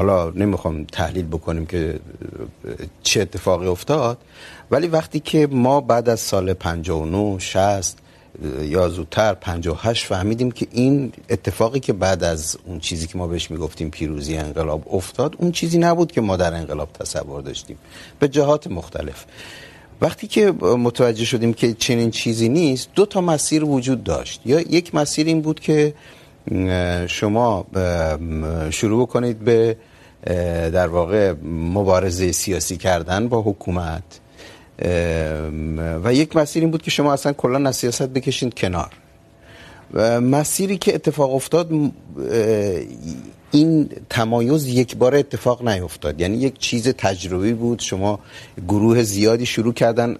حالا نمیخوام تحلیل بکنیم که چه اتفاقی افتاد، ولی وقتی که ما بعد از سال 59 60 یا زودتر 58 فهمیدیم که این اتفاقی که بعد از اون چیزی که ما بهش میگفتیم پیروزی انقلاب افتاد، اون چیزی نبود که ما در انقلاب تصور داشتیم به جهات مختلف. وقتی که متوجه شدیم که چنین چیزی نیست، دو تا مسیر وجود داشت. یا یک مسیر این بود که شما شروع کنید به در واقع مبارزه سیاسی کردن با حکومت، و یک مسیر این بود که شما اصلا کلا از سیاست بکشید کنار. و مسیری که اتفاق افتاد، این تمایز یک بار اتفاق نیفتاد، یعنی یک چیز تجربی بود. شما گروه زیادی شروع کردن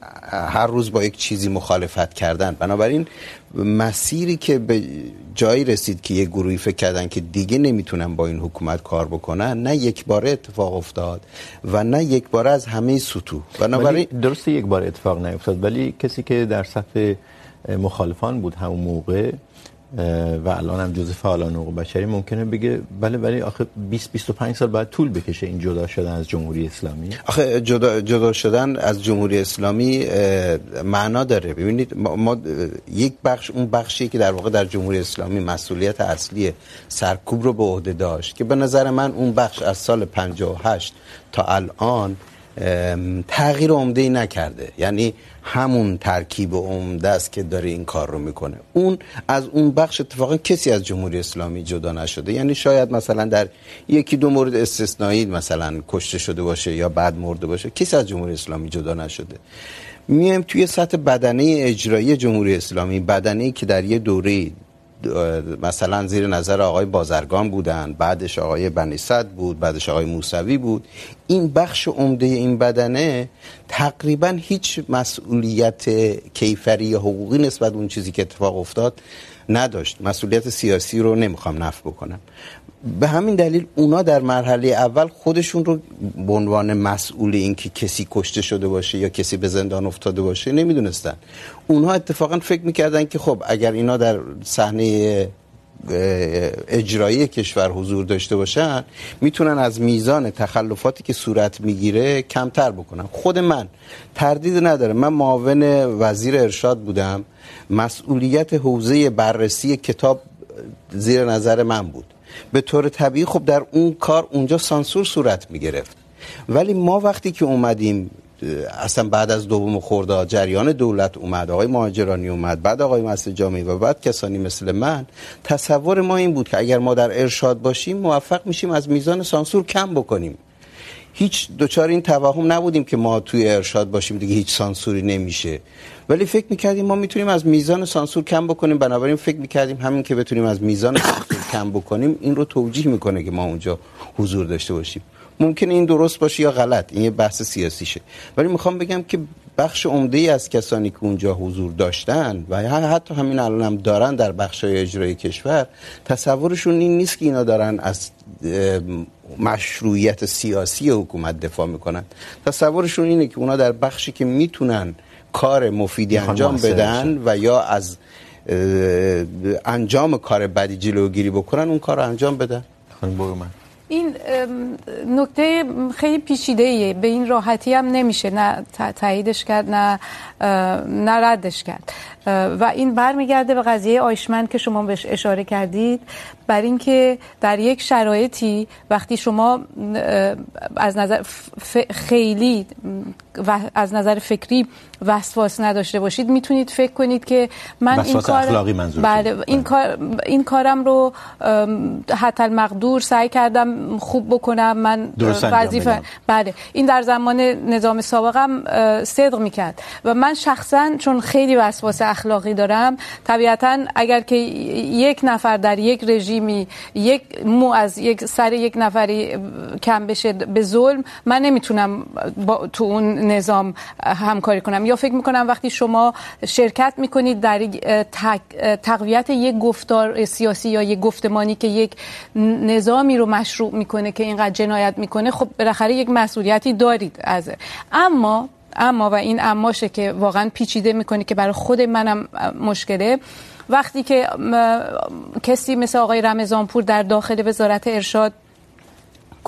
هر روز با یک چیزی مخالفت کردن، بنابراین مسیری که به جایی رسید که یک گروهی فکر کردن که دیگه نمیتونن با این حکومت کار بکنن، نه یک بار اتفاق افتاد و نه یک بار از همه سطوح. بنابراین درسته یک بار اتفاق نیفتاد، ولی کسی که در صف مخالفان بود همون موقع و الان هم جزء فعالان حقوق بشری ممکنه بگه بله، ولی آخه 20 25 سال بعد طول بکشه این جدا شدن از جمهوری اسلامی. آخه جدا شدن از جمهوری اسلامی معنا داره. ببینید، ما یک بخش، اون بخشی که در واقع در جمهوری اسلامی مسئولیت اصلی سرکوب رو به عهده داشت، که به نظر من اون بخش از سال 58 تا الان تغییر عمده‌ای نکرده، یعنی همون ترکیب عمده است که داره این کار رو میکنه. اون از اون بخش اتفاقا کسی از جمهوری اسلامی جدا نشده، یعنی شاید مثلا در یکی دو مورد استثنایی مثلا کشته شده باشه یا بعد مرده باشه، کسی از جمهوری اسلامی جدا نشده. میایم توی سطح بدنه اجرایی جمهوری اسلامی، بدنه‌ای که در یه دوره مثلا زیر نظر آقای بازرگان بودن، بعدش آقای بنی صدر بود، بعدش آقای موسوی بود، این بخش عمده این بدنه تقریبا هیچ مسئولیت کیفری یا حقوقی نسبت اون چیزی که اتفاق افتاد نداشت. مسئولیت سیاسی رو نمیخوام نفی بکنم، به همین دلیل اونا در مرحله اول خودشون رو به عنوان مسئول این که کسی کشته شده باشه یا کسی به زندان افتاده باشه نمیدونستن. اونها اتفاقا فکر میکردن که خب اگر اینا در صحنه اجرایی کشور حضور داشته باشن، میتونن از میزان تخلفاتی که صورت میگیره کمتر بکنن. خود من تردید نداره، من معاون وزیر ارشاد بودم، مسئولیت حوزه بررسی کتاب زیر نظر من بود، به طور طبیعی خب در اون کار اونجا سانسور صورت می گرفت. ولی ما وقتی که اومدیم، اصلا بعد از دوم خرداد جریان دولت اومد، آقای مهاجرانی اومد، بعد آقای محسن جامعی و بعد کسانی مثل من، تصور ما این بود که اگر ما در ارشاد باشیم موفق میشیم از میزان سانسور کم بکنیم. هیچ دوچار این توهم نبودیم که ما توی ارشاد باشیم دیگه هیچ سانسوری نمیشه، ولی فکر میکردیم ما میتونیم از میزان سانسور کم بکنیم. بنابراین فکر میکردیم همین که بتونیم از میزان سانسور کم بکنیم این رو توجیه میکنه که ما اونجا حضور داشته باشیم. ممکنه این درست باشه یا غلط، این یه بحث سیاسیشه، ولی میخوام بگم که بخش عمده‌ای از کسانی که اونجا حضور داشتن و حتی همین الان هم دارن در بخش‌های اجرایی کشور، تصورشون این نیست که اینا دارن از مشروعیت سیاسی حکومت دفاع میکنن. تصورشون اینه که اونا در بخشی که میتونن کار مفیدی انجام بدن و یا از انجام کار بدی جلوگیری بکنن، اون کار رو انجام بدن. خانم برومند این نکته خیلی پیچیده‌ایه، به این راحتی هم نمیشه نه تاییدش کرد نه ردش کرد و این برمیگرده به قضیه آیشمند که شما بهش اشاره کردید، برای اینکه در یک شرایطی وقتی شما از نظر خیلی و از نظر فکری وسواس نداشته باشید میتونید فکر کنید که من این کار اخلاقی منظور این کارم رو حتی المقدور سعی کردم خوب بکنم، من وظیفه بله. این در زمان نظام سابقم صدق میکرد و من شخصا چون خیلی وسواس اخلاقی دارم طبیعتا اگر که یک نفر در یک رژیمی یک مو از یک سر یک نفری کم بشه به ظلم، من نمیتونم تو اون نظام همکاری کنم. یا فکر میکنم وقتی شما شرکت میکنید در تقویت یک گفتار سیاسی یا یک گفتمانی که یک نظامی رو مشروع میکنه که اینقدر جنایت میکنه، خب بالاخره یک مسئولیتی دارید ازش. اما و این اماشه که واقعا پیچیده میکنه که برای خود منم مشکله، وقتی که کسی مثل آقای رمضانپور در داخل وزارت ارشاد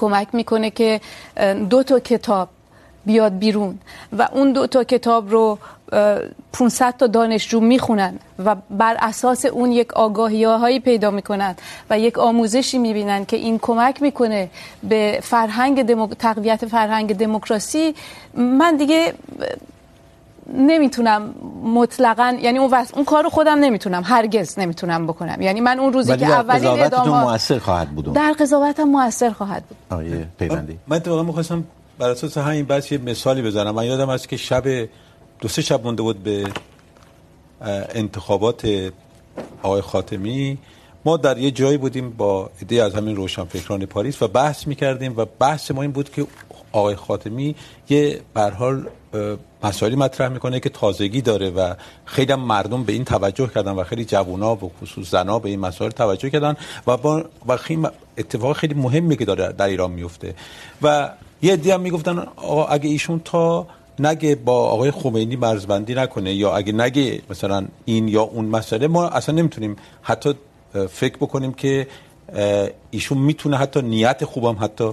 کمک میکنه که 2 تا کتاب بیاد بیرون و اون 2 تا کتاب رو 500 تا دانشجو میخونن و بر اساس اون یک آگاهی‌هایی پیدا میکنن و یک آموزشی میبینن که این کمک میکنه به تقویت فرهنگ دموکراسی، من دیگه نمیتونم مطلقاً، یعنی اون کارو خودم نمیتونم، هرگز نمیتونم بکنم. یعنی من اون روزی که اولین اقدامم مؤثر خواهد بود، در قضاوتم مؤثر خواهد بود. آقای پیوندی، من واقعا می‌خواستم بر اساس همین بحث یه مثالی بزنم. من یادم هست که شب 2-3 شب مونده بود به انتخابات آقای خاتمی، ما در یه جایی بودیم با ایده از همین روشنفکران پاریس و بحث می‌کردیم و بحث ما این بود که آقای خاتمی یه به هر حال مسائلی مطرح میکنه که تازگی داره و خیلی مردم به این توجه کردن و خیلی جوونا و خصوص زنا به این مسائل توجه کردن و خیلی اتفاق خیلی مهمی که داره در ایران میفته. و یه عده هم میگفتن آقا اگه ایشون تا نگه با آقای خمینی مرزبندی نکنه یا اگه نگه مثلا این یا اون مسئله، ما اصلا نمیتونیم حتی فکر بکنیم که ایشون میتونه حتی نیت خوبم حتی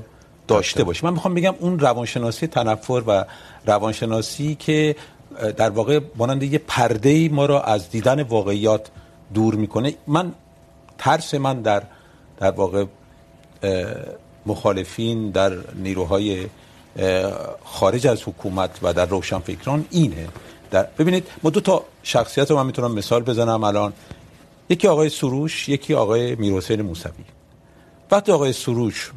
داشته باشه. من میخوام بگم اون روانشناسی تنفر و روانشناسی که در واقع مانند یه پرده‌ای ما را از دیدن واقعیات دور میکنه، من ترس من در واقع مخالفین، در نیروهای خارج از حکومت و در روشنفکران اینه. ببینید ما 2 تا شخصیت رو من میتونم مثال بزنم الان، یکی آقای سروش، یکی آقای میرحسین موسوی. وقتی آقای سروش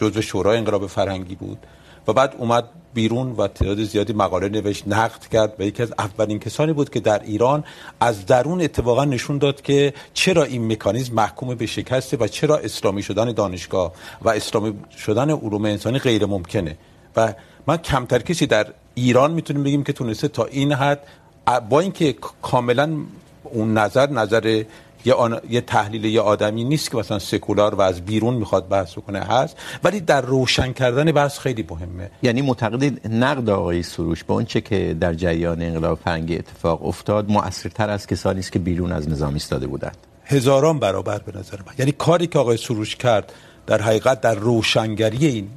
جزو شورای انقلاب فرهنگی بود و بعد اومد بیرون و تعداد زیادی مقاله نوشت، نقد کرد و یکی از اولین کسانی بود که در ایران از درون اتفاقا نشون داد که چرا این مکانیزم محکوم به شکسته و چرا اسلامی شدن دانشگاه و اسلامی شدن علوم انسانی غیر ممکنه. و ما کمتر کسی در ایران میتونیم بگیم که تونسته تا این حد، با اینکه کاملا اون نظر یه تحلیل یه آدمی نیست که مثلا سکولار و از بیرون میخواد بحث کنه هست، ولی در روشن کردن بحث خیلی مهمه. یعنی معتقدید نقد آقای سروش به اون چه که در جریان انقلاب فرهنگی اتفاق افتاد مؤثرتر از کسانی است که بیرون از نظام ایستاده بودند؟ هزاران برابر به نظر من. یعنی کاری که آقای سروش کرد در حقیقت در روشنگری این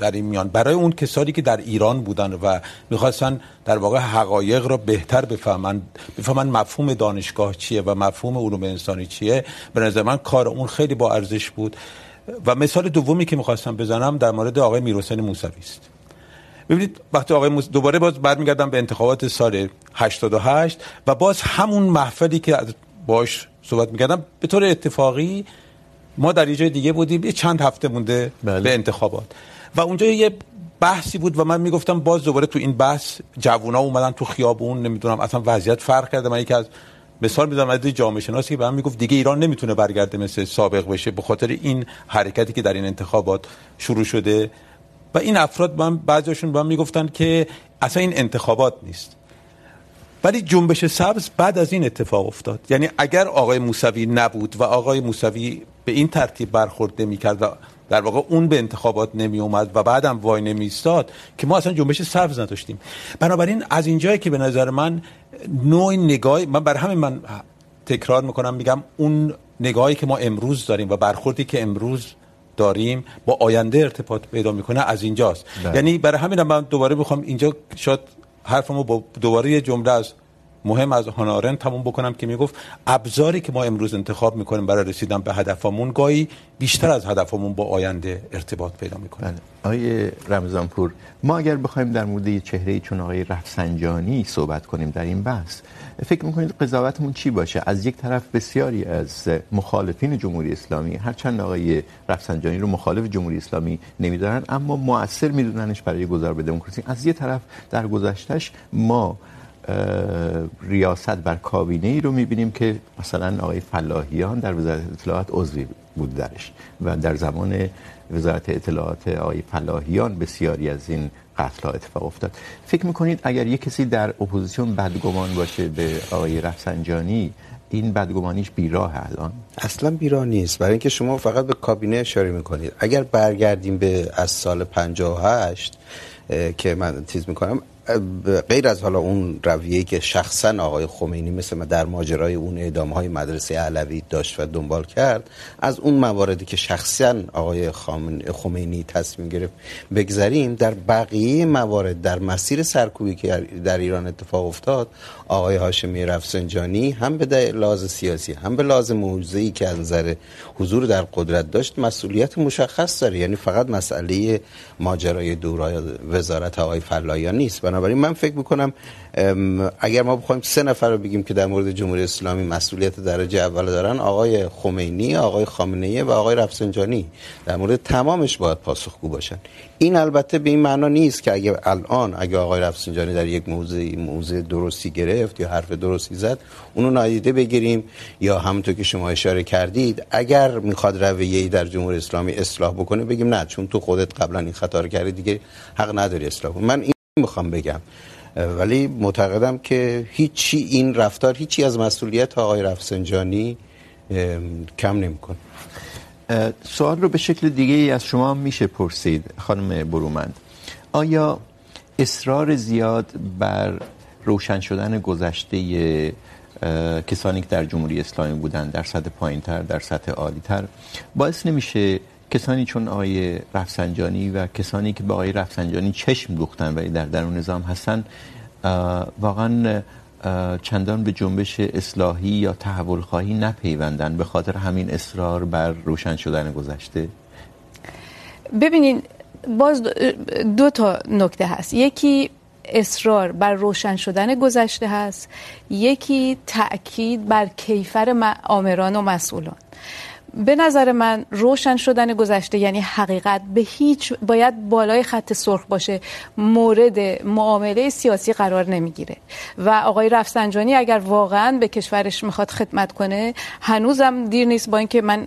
در این میان برای اون کسانی که در ایران بودن و می‌خواستن در واقع حقایق را بهتر بفهمن مفهوم دانشگاه چیه و مفهوم علوم انسانی چیه، به نظر من کار اون خیلی با ارزش بود. و مثال دومی که می‌خواستم بزنم در مورد آقای میرحسین موسوی است. ببینید وقتی آقای دوباره باز برمیگردم به انتخابات سال 88 و باز همون محفلی که باش صحبت می‌کردم، به طور اتفاقی ما در یه جای دیگه بودیم، یه چند هفته مونده بله. به انتخابات و اونجا یه بحثی بود و من میگفتم باز دوباره تو این بحث جوونا اومدن تو خیابون، نمیدونم اصلا وضعیت فرق کرده. من یکی از مثال میذارم از جامعه شناسی که به من میگفت دیگه ایران نمیتونه برگرده مثل سابق بشه به خاطر این حرکتی که در این انتخابات شروع شده. و این افراد من بعضیشون به من میگفتن که اصلا این انتخابات نیست، ولی جنبش سبز بعد از این اتفاق افتاد. یعنی اگر آقای موسوی نبود و آقای موسوی به این ترتیب برخورد نمی‌کرد و در واقع اون به انتخابات نمی اومد و بعدم وای نمی ایستاد که ما اصلا جنبش سبز نداشتیم. بنابراین از اینجایی که به نظر من نوع نگاهی، من بر همین من تکرار میکنم میگم، اون نگاهی که ما امروز داریم و برخوردی که امروز داریم با آینده ارتباط پیدا میکنه از اینجاست. یعنی برای همین من دوباره بخوام اینجا شاید حرفمو با دوباره یه جمله از مهم از هانارن تموم بکنم که میگفت ابزاری که ما امروز انتخاب میکنیم برای رسیدن به هدفمون گاهی بیشتر از هدفمون با آینده ارتباط پیدا میکنه. آقای رمضانپور، ما اگر بخوایم در مورد یه چهره‌ای چون آقای رفسنجانی صحبت کنیم در این بحث، فکر میکنید قضاوتمون چی باشه؟ از یک طرف بسیاری از مخالفین جمهوری اسلامی، هرچند آقای رفسنجانی رو مخالف جمهوری اسلامی نمیدارن اما مؤثر میدوننش برای گذار به دموکراسی، از یه طرف در گذشتهش ما ریاست بر کابینه ای رو می‌بینیم که مثلا آقای فلاحیان در وزارت اطلاعات عضوی بود درش و در زمان وزارت اطلاعات آقای فلاحیان بسیاری از این قتل‌ها اتفاق افتاد. فکر می‌کنید اگر یک کسی در اپوزیسیون بدگمان باشه به آقای رفسنجانی، این بدگمانیش بیراه الان؟ اصلا بیراه نیست، برای اینکه شما فقط به کابینه اشاره می‌کنید. اگر برگردیم به از سال 58 که من تیز می‌کنم، غیر از حالا اون رویه‌ای که شخصا آقای خمینی مثل در ماجرای اون اعدام‌های مدرسه علوی داشت و دنبال کرد، از اون مواردی که شخصا آقای خمینی تصمیم گرفت بگذریم، در بقیه موارد در مسیر سرکوبی که در ایران اتفاق افتاد آقای هاشمی رفسنجانی هم به لحاظ سیاسی هم به لحاظ موضعی که از نظر حضور در قدرت داشت مسئولیت مشخص داره. یعنی فقط مسئله ماجرای دوران وزارت آقای فلاحیان نیست. بنابراین من فکر می‌کنم اگر ما بخوایم سه نفر رو بگیم که در مورد جمهوری اسلامی مسئولیت درجه اول دارن، آقای خمینی، آقای خامنه‌ای و آقای رفسنجانی، در مورد تمامش باید پاسخگو باشن. این البته به این معنا نیست که اگه الان اگه آقای رفسنجانی در یک موضع درستی گرفت یا حرف درستی زد اونو نادیده بگیریم، یا همونطور که شما اشاره کردید اگر میخواد رویه‌ای در جمهوری اسلامی اصلاح بکنه بگیم نه چون تو خودت قبلا این خطا رو کردی دیگه حق نداری اصلاح. من این میخوام بگم، ولی معتقدم که هیچی این رفتار هیچی از مسئولیت آقای رفسنجانی کم نمی‌کنه. سوال رو به شکل دیگه ای از شما میشه پرسید خانم برومند، آیا اصرار زیاد بر روشن شدن گذشته کسانی که در جمهوری اسلامی بودند در سطح پایین‌تر در سطح عالی‌تر باعث نمیشه کسانی چون آقای رفسنجانی و کسانی که با آقای رفسنجانی چشم دوختن ولی در درون نظام هستن واقعا چندان به جنبش اصلاحی یا تحول خواهی نپیوندن به خاطر همین اصرار بر روشن شدن گذشته؟ ببینین باز دو تا نکته هست، یکی اصرار بر روشن شدن گذشته هست، یکی تأکید بر کیفر آمران و مسئولان. به نظر من روشن شدن گذشته یعنی حقیقت به هیچ باید بالای خط سرخ باشه، مورد معامله سیاسی قرار نمیگیره و آقای رفسنجانی اگر واقعا به کشورش میخواد خدمت کنه هنوزم دیر نیست، با اینکه من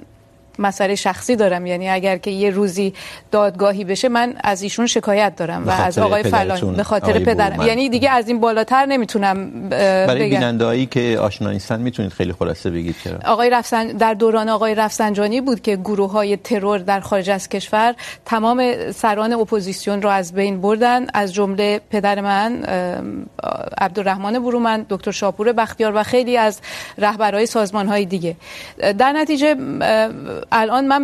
مسئله شخصی دارم، یعنی اگر که یه روزی دادگاهی بشه من از ایشون شکایت دارم و از آقای فلان به خاطر پدرم، یعنی دیگه از این بالاتر نمیتونم بگم. برای بینندهایی که آشنا نیستن میتونید خیلی خلاصه بگید چرا؟ در دوران آقای رفسنجانی بود که گروه‌های ترور در خارج از کشور تمام سران اپوزیسیون را از بین بردن، از جمله پدر من عبدالرحمن برومند، دکتر شاپور بختیار و خیلی از رهبرای سازمان‌های دیگه. در نتیجه الان من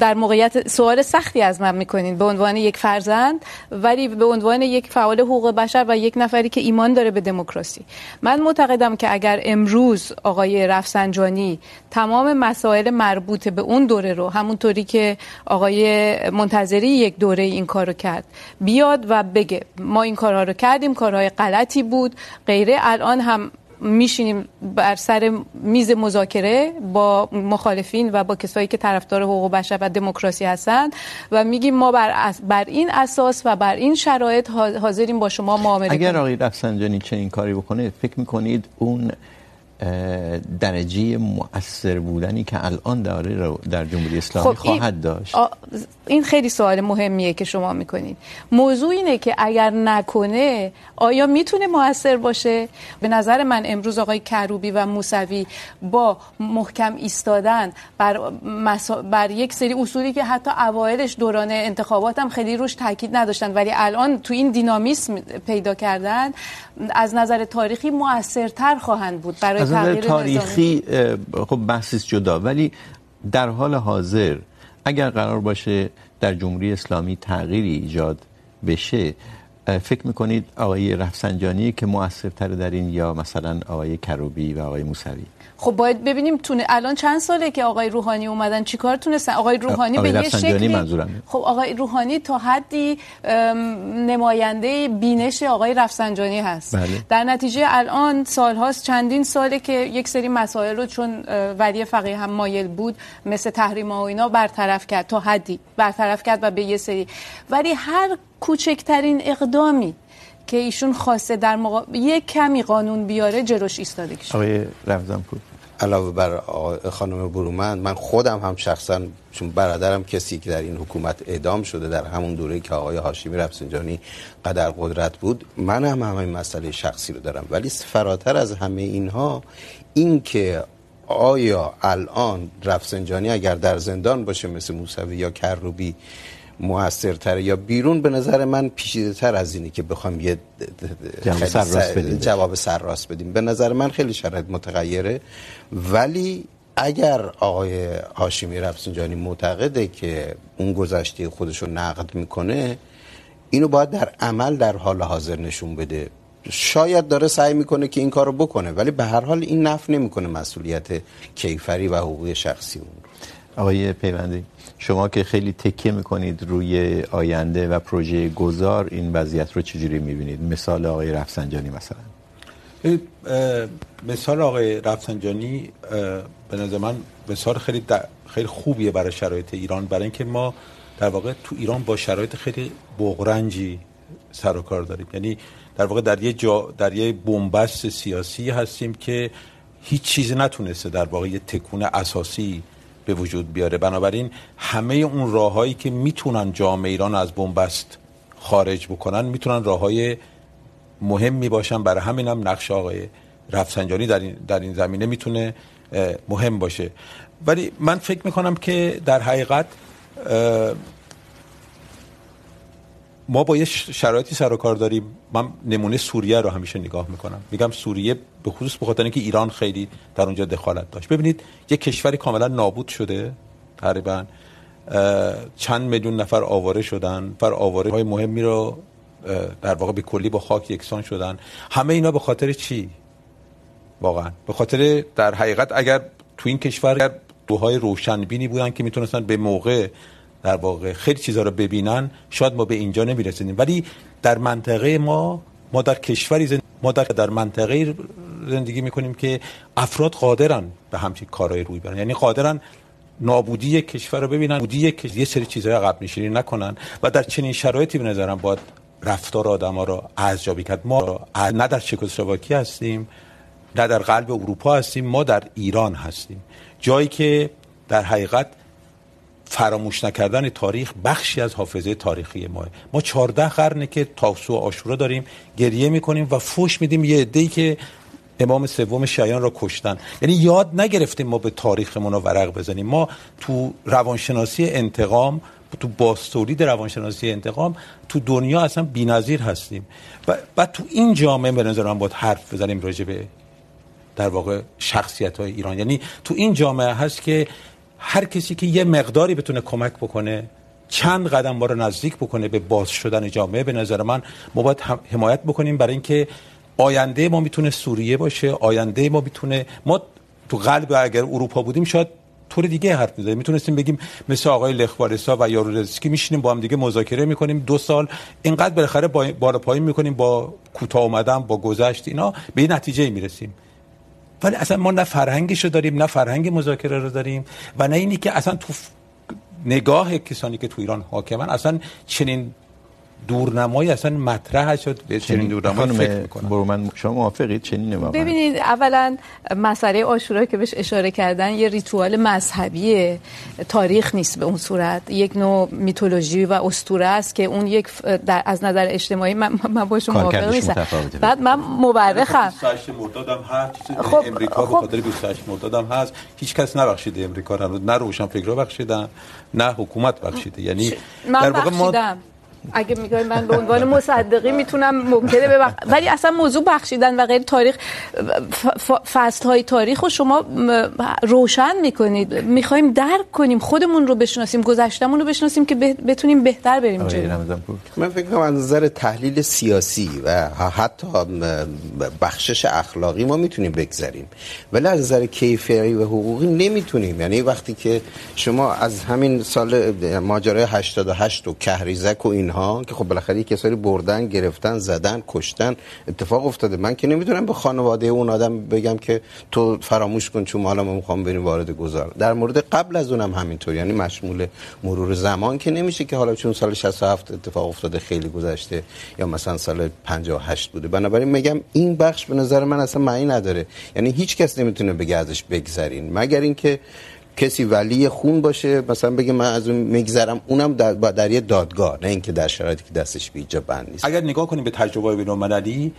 در موقعیت، سوال سختی از من میکنین به عنوان یک فرزند ولی به عنوان یک فعال حقوق بشر و یک نفری که ایمان داره به دموکراسی، من معتقدم که اگر امروز آقای رفسنجانی تمام مسائل مربوط به اون دوره رو همونطوری که آقای منتظری یک دوره این کارو کرد بیاد و بگه ما این کارها رو کردیم، کارهای غلطی بود غیره، الان هم میشینیم بر سر میز مذاکره با مخالفین و با کسایی که طرفدار حقوق بشر و دموکراسی هستند و میگیم ما بر این اساس و بر این شرایط حاضریم با شما معامله کنیم. اگر آقای رفسنجانی چه این کاری بکنه فکر میکنید اون درجه مؤثر بودنی که الان داره در جمهوری اسلامی خواهد داشت؟ این خیلی سوال مهمیه که شما میکنید. موضوع اینه که اگر نکنه آیا میتونه مؤثر باشه؟ به نظر من امروز آقای کروبی و موسوی با محکم ایستادن بر یک سری اصولی که حتی اوایلش دوران انتخابات هم خیلی روش تاکید نداشتن ولی الان تو این دینامیسم پیدا کردن، از نظر تاریخی مؤثرتر خواهند بود برای از نظر تاریخی. خب بحث جدا، ولی در حال حاضر اگر قرار باشه در جمهوری اسلامی تغییری ایجاد بشه، فکر میکنید آقای رفسنجانی که مؤثرتر در این یا مثلا آقای کروبی و آقای موسوی؟ خب باید ببینیم الان چند ساله که آقای روحانی اومدن چیکار تونستن. آقای روحانی به یه شکلی خب آقای روحانی تا حدی نماینده بینش آقای رفسنجانی هست. بله. در نتیجه الان سالهاست، چندین ساله که یک سری مسائل رو چون ولی فقیه هم مایل بود مثل تحریم ها و اینا برطرف کرد، تا حدی برطرف کرد و به یه سری، ولی هر کوچکترین اقدامی که ایشون خواسته در یک کمی قانون بیاره جلوش ایستادگیش. آقای رمضانپور علاوه بر خانم برومند، من خودم هم شخصا چون برادرم کسی که در این حکومت اعدام شده در همون دوره که آقای هاشمی رفسنجانی قدر قدرت بود، من هم همین مسئله شخصی رو دارم. ولی فراتر از همه اینها، این که آیا الان رفسنجانی اگر در زندان باشه مثل موسوی یا کروبی موثرتر یا بیرون، به نظر من پیچیده‌تر از اینه که بخوام یه جواب سر راست بدیم. به نظر من خیلی شرایط متغیره. ولی اگر آقای هاشمی رفسنجانی معتقده که اون گذشته خودش رو نقد میکنه، اینو باید در عمل در حال حاضر نشون بده. شاید داره سعی میکنه که این کارو بکنه، ولی به هر حال این نفی نمیکنه مسئولیت کیفری و حقوقی شخصی اون رو. آقای پیوندی، شما که خیلی تکیه میکنید روی آینده و پروژه گذار، این وضعیت رو چجوری میبینید؟ مثال آقای رفسنجانی مثلا. مثال آقای رفسنجانی به نظر من مثال خیلی خوبیه برای شرایط ایران، برای اینکه ما در واقع تو ایران با شرایط خیلی بغرنجی سر و کار داریم. یعنی در واقع در یه بنبست سیاسی هستیم که هیچ چیزی نتونسته در واقع یه تکون اساسی به وجود بیاره. بنابراین همه اون راههایی که میتونن جامعه ایران از بنبست خارج بکنن میتونن راههای مهمی باشن. برای همین هم نقش آقای رفسنجانی در این زمینه میتونه مهم باشه. ولی من فکر میکنم که در حقیقت ما با یه شرایطی سر و کار داریم. من نمونه سوریه رو همیشه نگاه میکنم، میگم سوریه به خصوص به خاطر اینکه ایران خیلی در اونجا دخالت داشت. ببینید یک کشوری کاملا نابود شده، تقریبا چند میلیون نفر آواره شدن، بر آواره های مهمی رو در واقع به کلی با خاک یکسان شدن. همه اینا به خاطر چی؟ واقعا به خاطر در حقیقت اگر تو این کشور دوهای روشنبینی بودن که میتونستن به موقع در واقع خیلی چیزا رو ببینن، شاید ما به اینجا نمی‌رسیدیم. ولی در منطقه ما در کشوری در منطقه زندگی می‌کنیم که افراد قادرن به همچین کارهای روی برن. یعنی قادرن نابودی کشور رو ببینن، نابودی که یه سری چیزهای عقب نشینی نکنن. و در چنین شرایطی به نظرم باید رفتار آدم‌ها رو ارزیابی کرد. ما نه در چکسلواکی هستیم، نه در قلب اروپا هستیم، ما در ایران هستیم، جایی که در حقیقت فراموش نکردن تاریخ بخشی از حافظه تاریخی ماه. ما 14 قرنه که تاسوع و عاشورا داریم گریه میکنیم و فوش میدیم یه عده‌ای که امام سوم شیعیان را کشتن. یعنی یاد نگرفتیم ما به تاریخمون ورق بزنیم. ما تو روانشناسی انتقام، تو باستولید روانشناسی انتقام تو دنیا اصلا بی‌نظیر هستیم. و تو این جامعه به نظر من باید حرف بزنیم راجع به در واقع شخصیت‌های ایران. یعنی تو این جامعه هست که هر کسی که یه مقداری بتونه کمک بکنه، چند قدم ما رو نزدیک بکنه به باز شدن جامعه، به نظر من ما باید حمایت بکنیم. برای اینکه آینده ما میتونه سوریه باشه، آینده ما میتونه، ما تو قلب اگر اروپا بودیم شاید طور دیگه حرف می‌زدیم، میتونستیم بگیم مثل آقای لخوارسا و یاروزلسکی میشینیم با هم دیگه مذاکره میکنیم، دو سال اینقدر بالاخره بالا پایین میکنیم، با کوتاه اومدن با گذشت اینا به این نتیجه میرسیم. ولی اصلا ما نه فرهنگش رو داریم، نه فرهنگ مذاکره رو داریم، و نه اینی که اصلا تو نگاه کسانی که تو ایران حاکمن اصلا چنین دورنمایی اصلا مطرح شد. چنین دورنمایی فکر می‌کنم برومند شما موافقید چنین نما؟ ببینید، اولا مسئله عاشورا که بهش اشاره کردن یه ریتوال مذهبی تاریخ نیست به اون صورت، یک نوع میتولوژی و اسطوره است که اون یک از نظر اجتماعی من باهاش موافق نیستم. بعد من مورخم، 28 مرداد هم هست امریکا، به خاطر 28 مرداد هم هست هیچ کس نبخشیده امریکا رو، نه روشنفکرا بخشیدن نه حکومت بخشیده. یعنی در واقع ما اگه میگم من به عنوان مصدقی میتونم ممکنه ببخشم، ولی اصلا موضوع بخشیدن و غیر تاریخ، فصل‌های تاریخ رو شما روشن میکنید. میخوایم درک کنیم، خودمون رو بشناسیم، گذشتمون رو بشناسیم که بتونیم بهتر بریم جلو. من فکر می‌کنم از نظر تحلیل سیاسی و حتی بخشش اخلاقی ما میتونیم بگذریم، ولی از نظر کیفری و حقوقی نمیتونیم. یعنی وقتی که شما از همین سال ماجرای 88 و کهریزک و اینها که خب بالاخره کسایی بردن، گرفتن، زدن، کشتن، اتفاق افتاده، من که نمیتونم به خانواده اون آدم بگم که تو فراموش کن چون حالا ما میخوام بریم وارد گذار. در مورد قبل از اونم همینطور، یعنی مشمول مرور زمان که نمیشه که حالا چون سال 67 اتفاق افتاده خیلی گذشته یا مثلا سال 58 بوده. بنابراین میگم این بخش به نظر من اصلا معنی نداره، یعنی هیچ کس نمیتونه بگه ازش بگذرین، مگر اینکه کسی ولی خون باشه مثلا بگه من از اون میگذرم، اونم در یه دادگاه، نه اینکه در شرایطی که دستش بیجا بند نیست. اگر نگاه کنیم به تجربه بین‌المللی،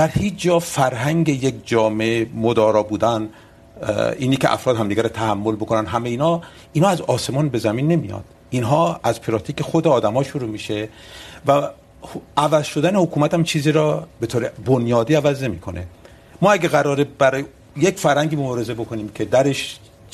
در هیچ جا فرهنگ یک جامعه مدارا بودن، اینی که افراد همدیگه رو تحمل بکنن، همه اینا از آسمان به زمین نمیاد. اینها از پراتیک خود آدما شروع میشه و عوض شدن حکومت هم چیزی را به طور بنیادی عوض نمیکنه. ما اگه قراره برای یک فرهنگی مبارزه بکنیم که درش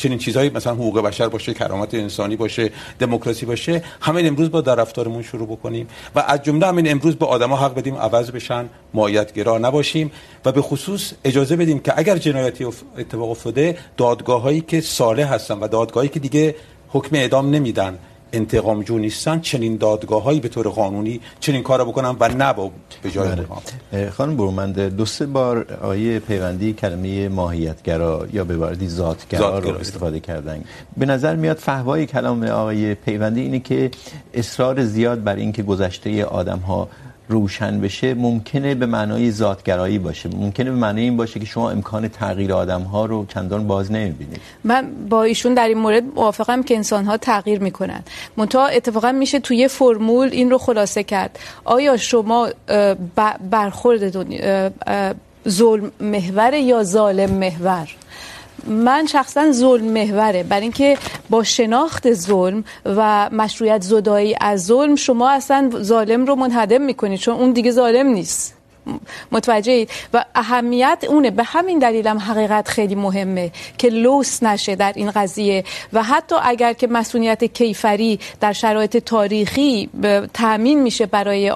چنین چیزایی مثلا حقوق بشر باشه، کرامت انسانی باشه، دموکراسی باشه، همین امروز با رفتارمون شروع بکنیم و از جمله همین امروز به آدما حق بدیم عوض بشن، مایت‌گرا نباشیم و به خصوص اجازه بدیم که اگر جنایتی اتفاق افتاده، دادگاه‌هایی که صالح هستن و دادگاهایی که دیگه حکم اعدام نمیدن، انتقام جو نیستن، چنین دادگاه‌هایی به طور قانونی چنین کارا بکنن و نه به جای انتقام. خانم برومند، دو سه بار آیه پیوندی کلمه ماهیت‌گرا یا به عبارتی ذات‌گرا رو استفاده کردن. به نظر میاد فحوای کلام آقای پیوندی اینه که اصرار زیاد بر این که گذشته آدم‌ها روشن بشه ممکنه به معنای ذات‌گرایی باشه، ممکنه به معنای این باشه که شما امکان تغییر آدم‌ها رو چندان باز نمی‌بینید. من با ایشون در این مورد موافقم که انسان‌ها تغییر می‌کنن، منتها اتفاقا میشه توی یه فرمول این رو خلاصه کرد. آیا شما برخوردتون ظلم محور یا ظالم محور؟ من شخصا ظلم محوره، برای اینکه با شناخت ظلم و مشروعیت زدایی از ظلم شما اصلا ظالم رو منهدم میکنید، چون اون دیگه ظالم نیست. متوجهید؟ و اهمیت اونه. به همین دلیل هم حقیقت خیلی مهمه که لوس نشه در این قضیه، و حتی اگر که مسئولیت کیفری در شرایط تاریخی تامین میشه برای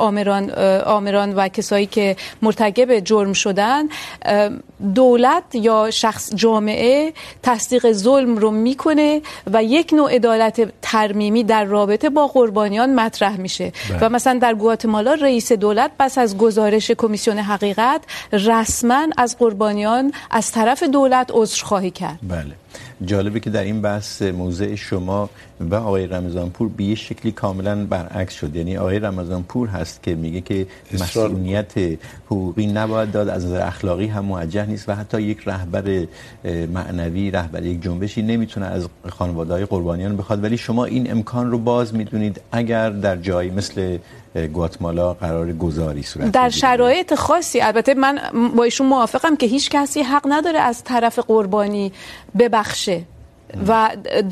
آمران و کسایی که مرتکب جرم شدن، دولت یا شخص جامعه تصدیق ظلم رو میکنه و یک نوع عدالت ترمیمی در رابطه با قربانیان مطرح میشه. و مثلا در گواتمالا رئیس دولت پس از گزارش کمیسیون حقیقت رسما از قربانیان از طرف دولت عذرخواهی کرد. بله، جالبه که در این بحث موضع شما و آقای رمضانپور به یه شکلی کاملا برعکس شد. یعنی آقای رمضانپور هست که میگه که مسئولیت حقوقی نباید داد، از نظر اخلاقی هم موجه نیست و حتی یک رهبر معنوی، رهبر یک جنبشی نمیتونه از خانواده‌های قربانیان بخواد، ولی شما این امکان رو باز میدونید اگر در جایی مثل گواتمالا قرار گذاری صورت در شرایط خاصی. البته من با ایشون موافقم که هیچ کسی حق نداره از طرف قربانی ببخشه و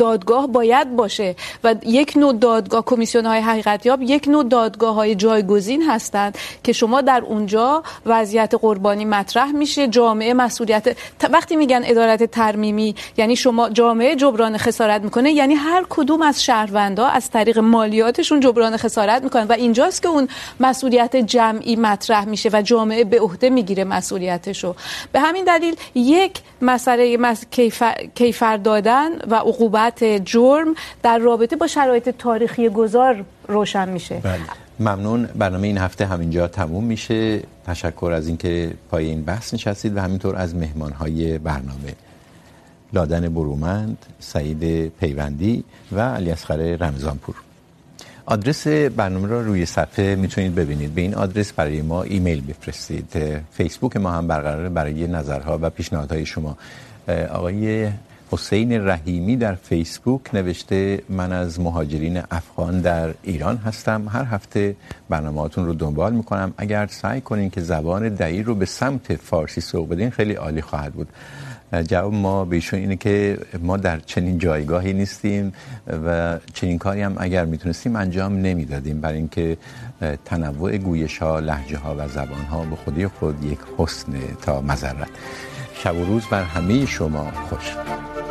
دادگاه باید باشه و یک نوع دادگاه، کمیسیون های حقیقت یاب یک نوع دادگاه های جایگزین هستند که شما در اونجا وضعیت قربانی مطرح میشه، جامعه مسئولیت. وقتی میگن عدالت ترمیمی یعنی شما جامعه جبران خسارت میکنه، یعنی هر کدوم از شهروندا از طریق مالیاتشون جبران خسارت میکنن و اینجاست که اون مسئولیت جمعی مطرح میشه و جامعه به عهده میگیره مسئولیتشو. به همین دلیل یک مسئله کیفر دادن و عقوبت جرم در رابطه با شرایط تاریخی گذار روشن میشه. بله. ممنون. برنامه این هفته همینجا تموم میشه. تشکر از اینکه پای این بحث نشستید و همینطور از مهمانهای برنامه لادن برومند، سعید پیوندی و علیاصغر رمضانپور. آدرس برنامه را روی صفحه میتونید ببینید. به این آدرس برای ما ایمیل بفرستید. فیسبوک ما هم برقراره برای نظرها و پیشنهادهای شما. آقای حسین رحیمی در فیسبوک نوشته من از مهاجرین افغان در ایران هستم، هر هفته برنامه‌هاتون رو دنبال می‌کنم، اگر سعی کنین که زبان دری رو به سمت فارسی سوق بدین خیلی عالی خواهد بود. جواب ما به ایشون اینه که ما در چنین جایگاهی نیستیم و چنین کاری هم اگر میتونستیم انجام نمیدادیم، برای اینکه تنوع گویش ها، لهجه ها و زبان ها به خودی خود یک حسن تا مذرت. شب و روز بر همه شما خوش.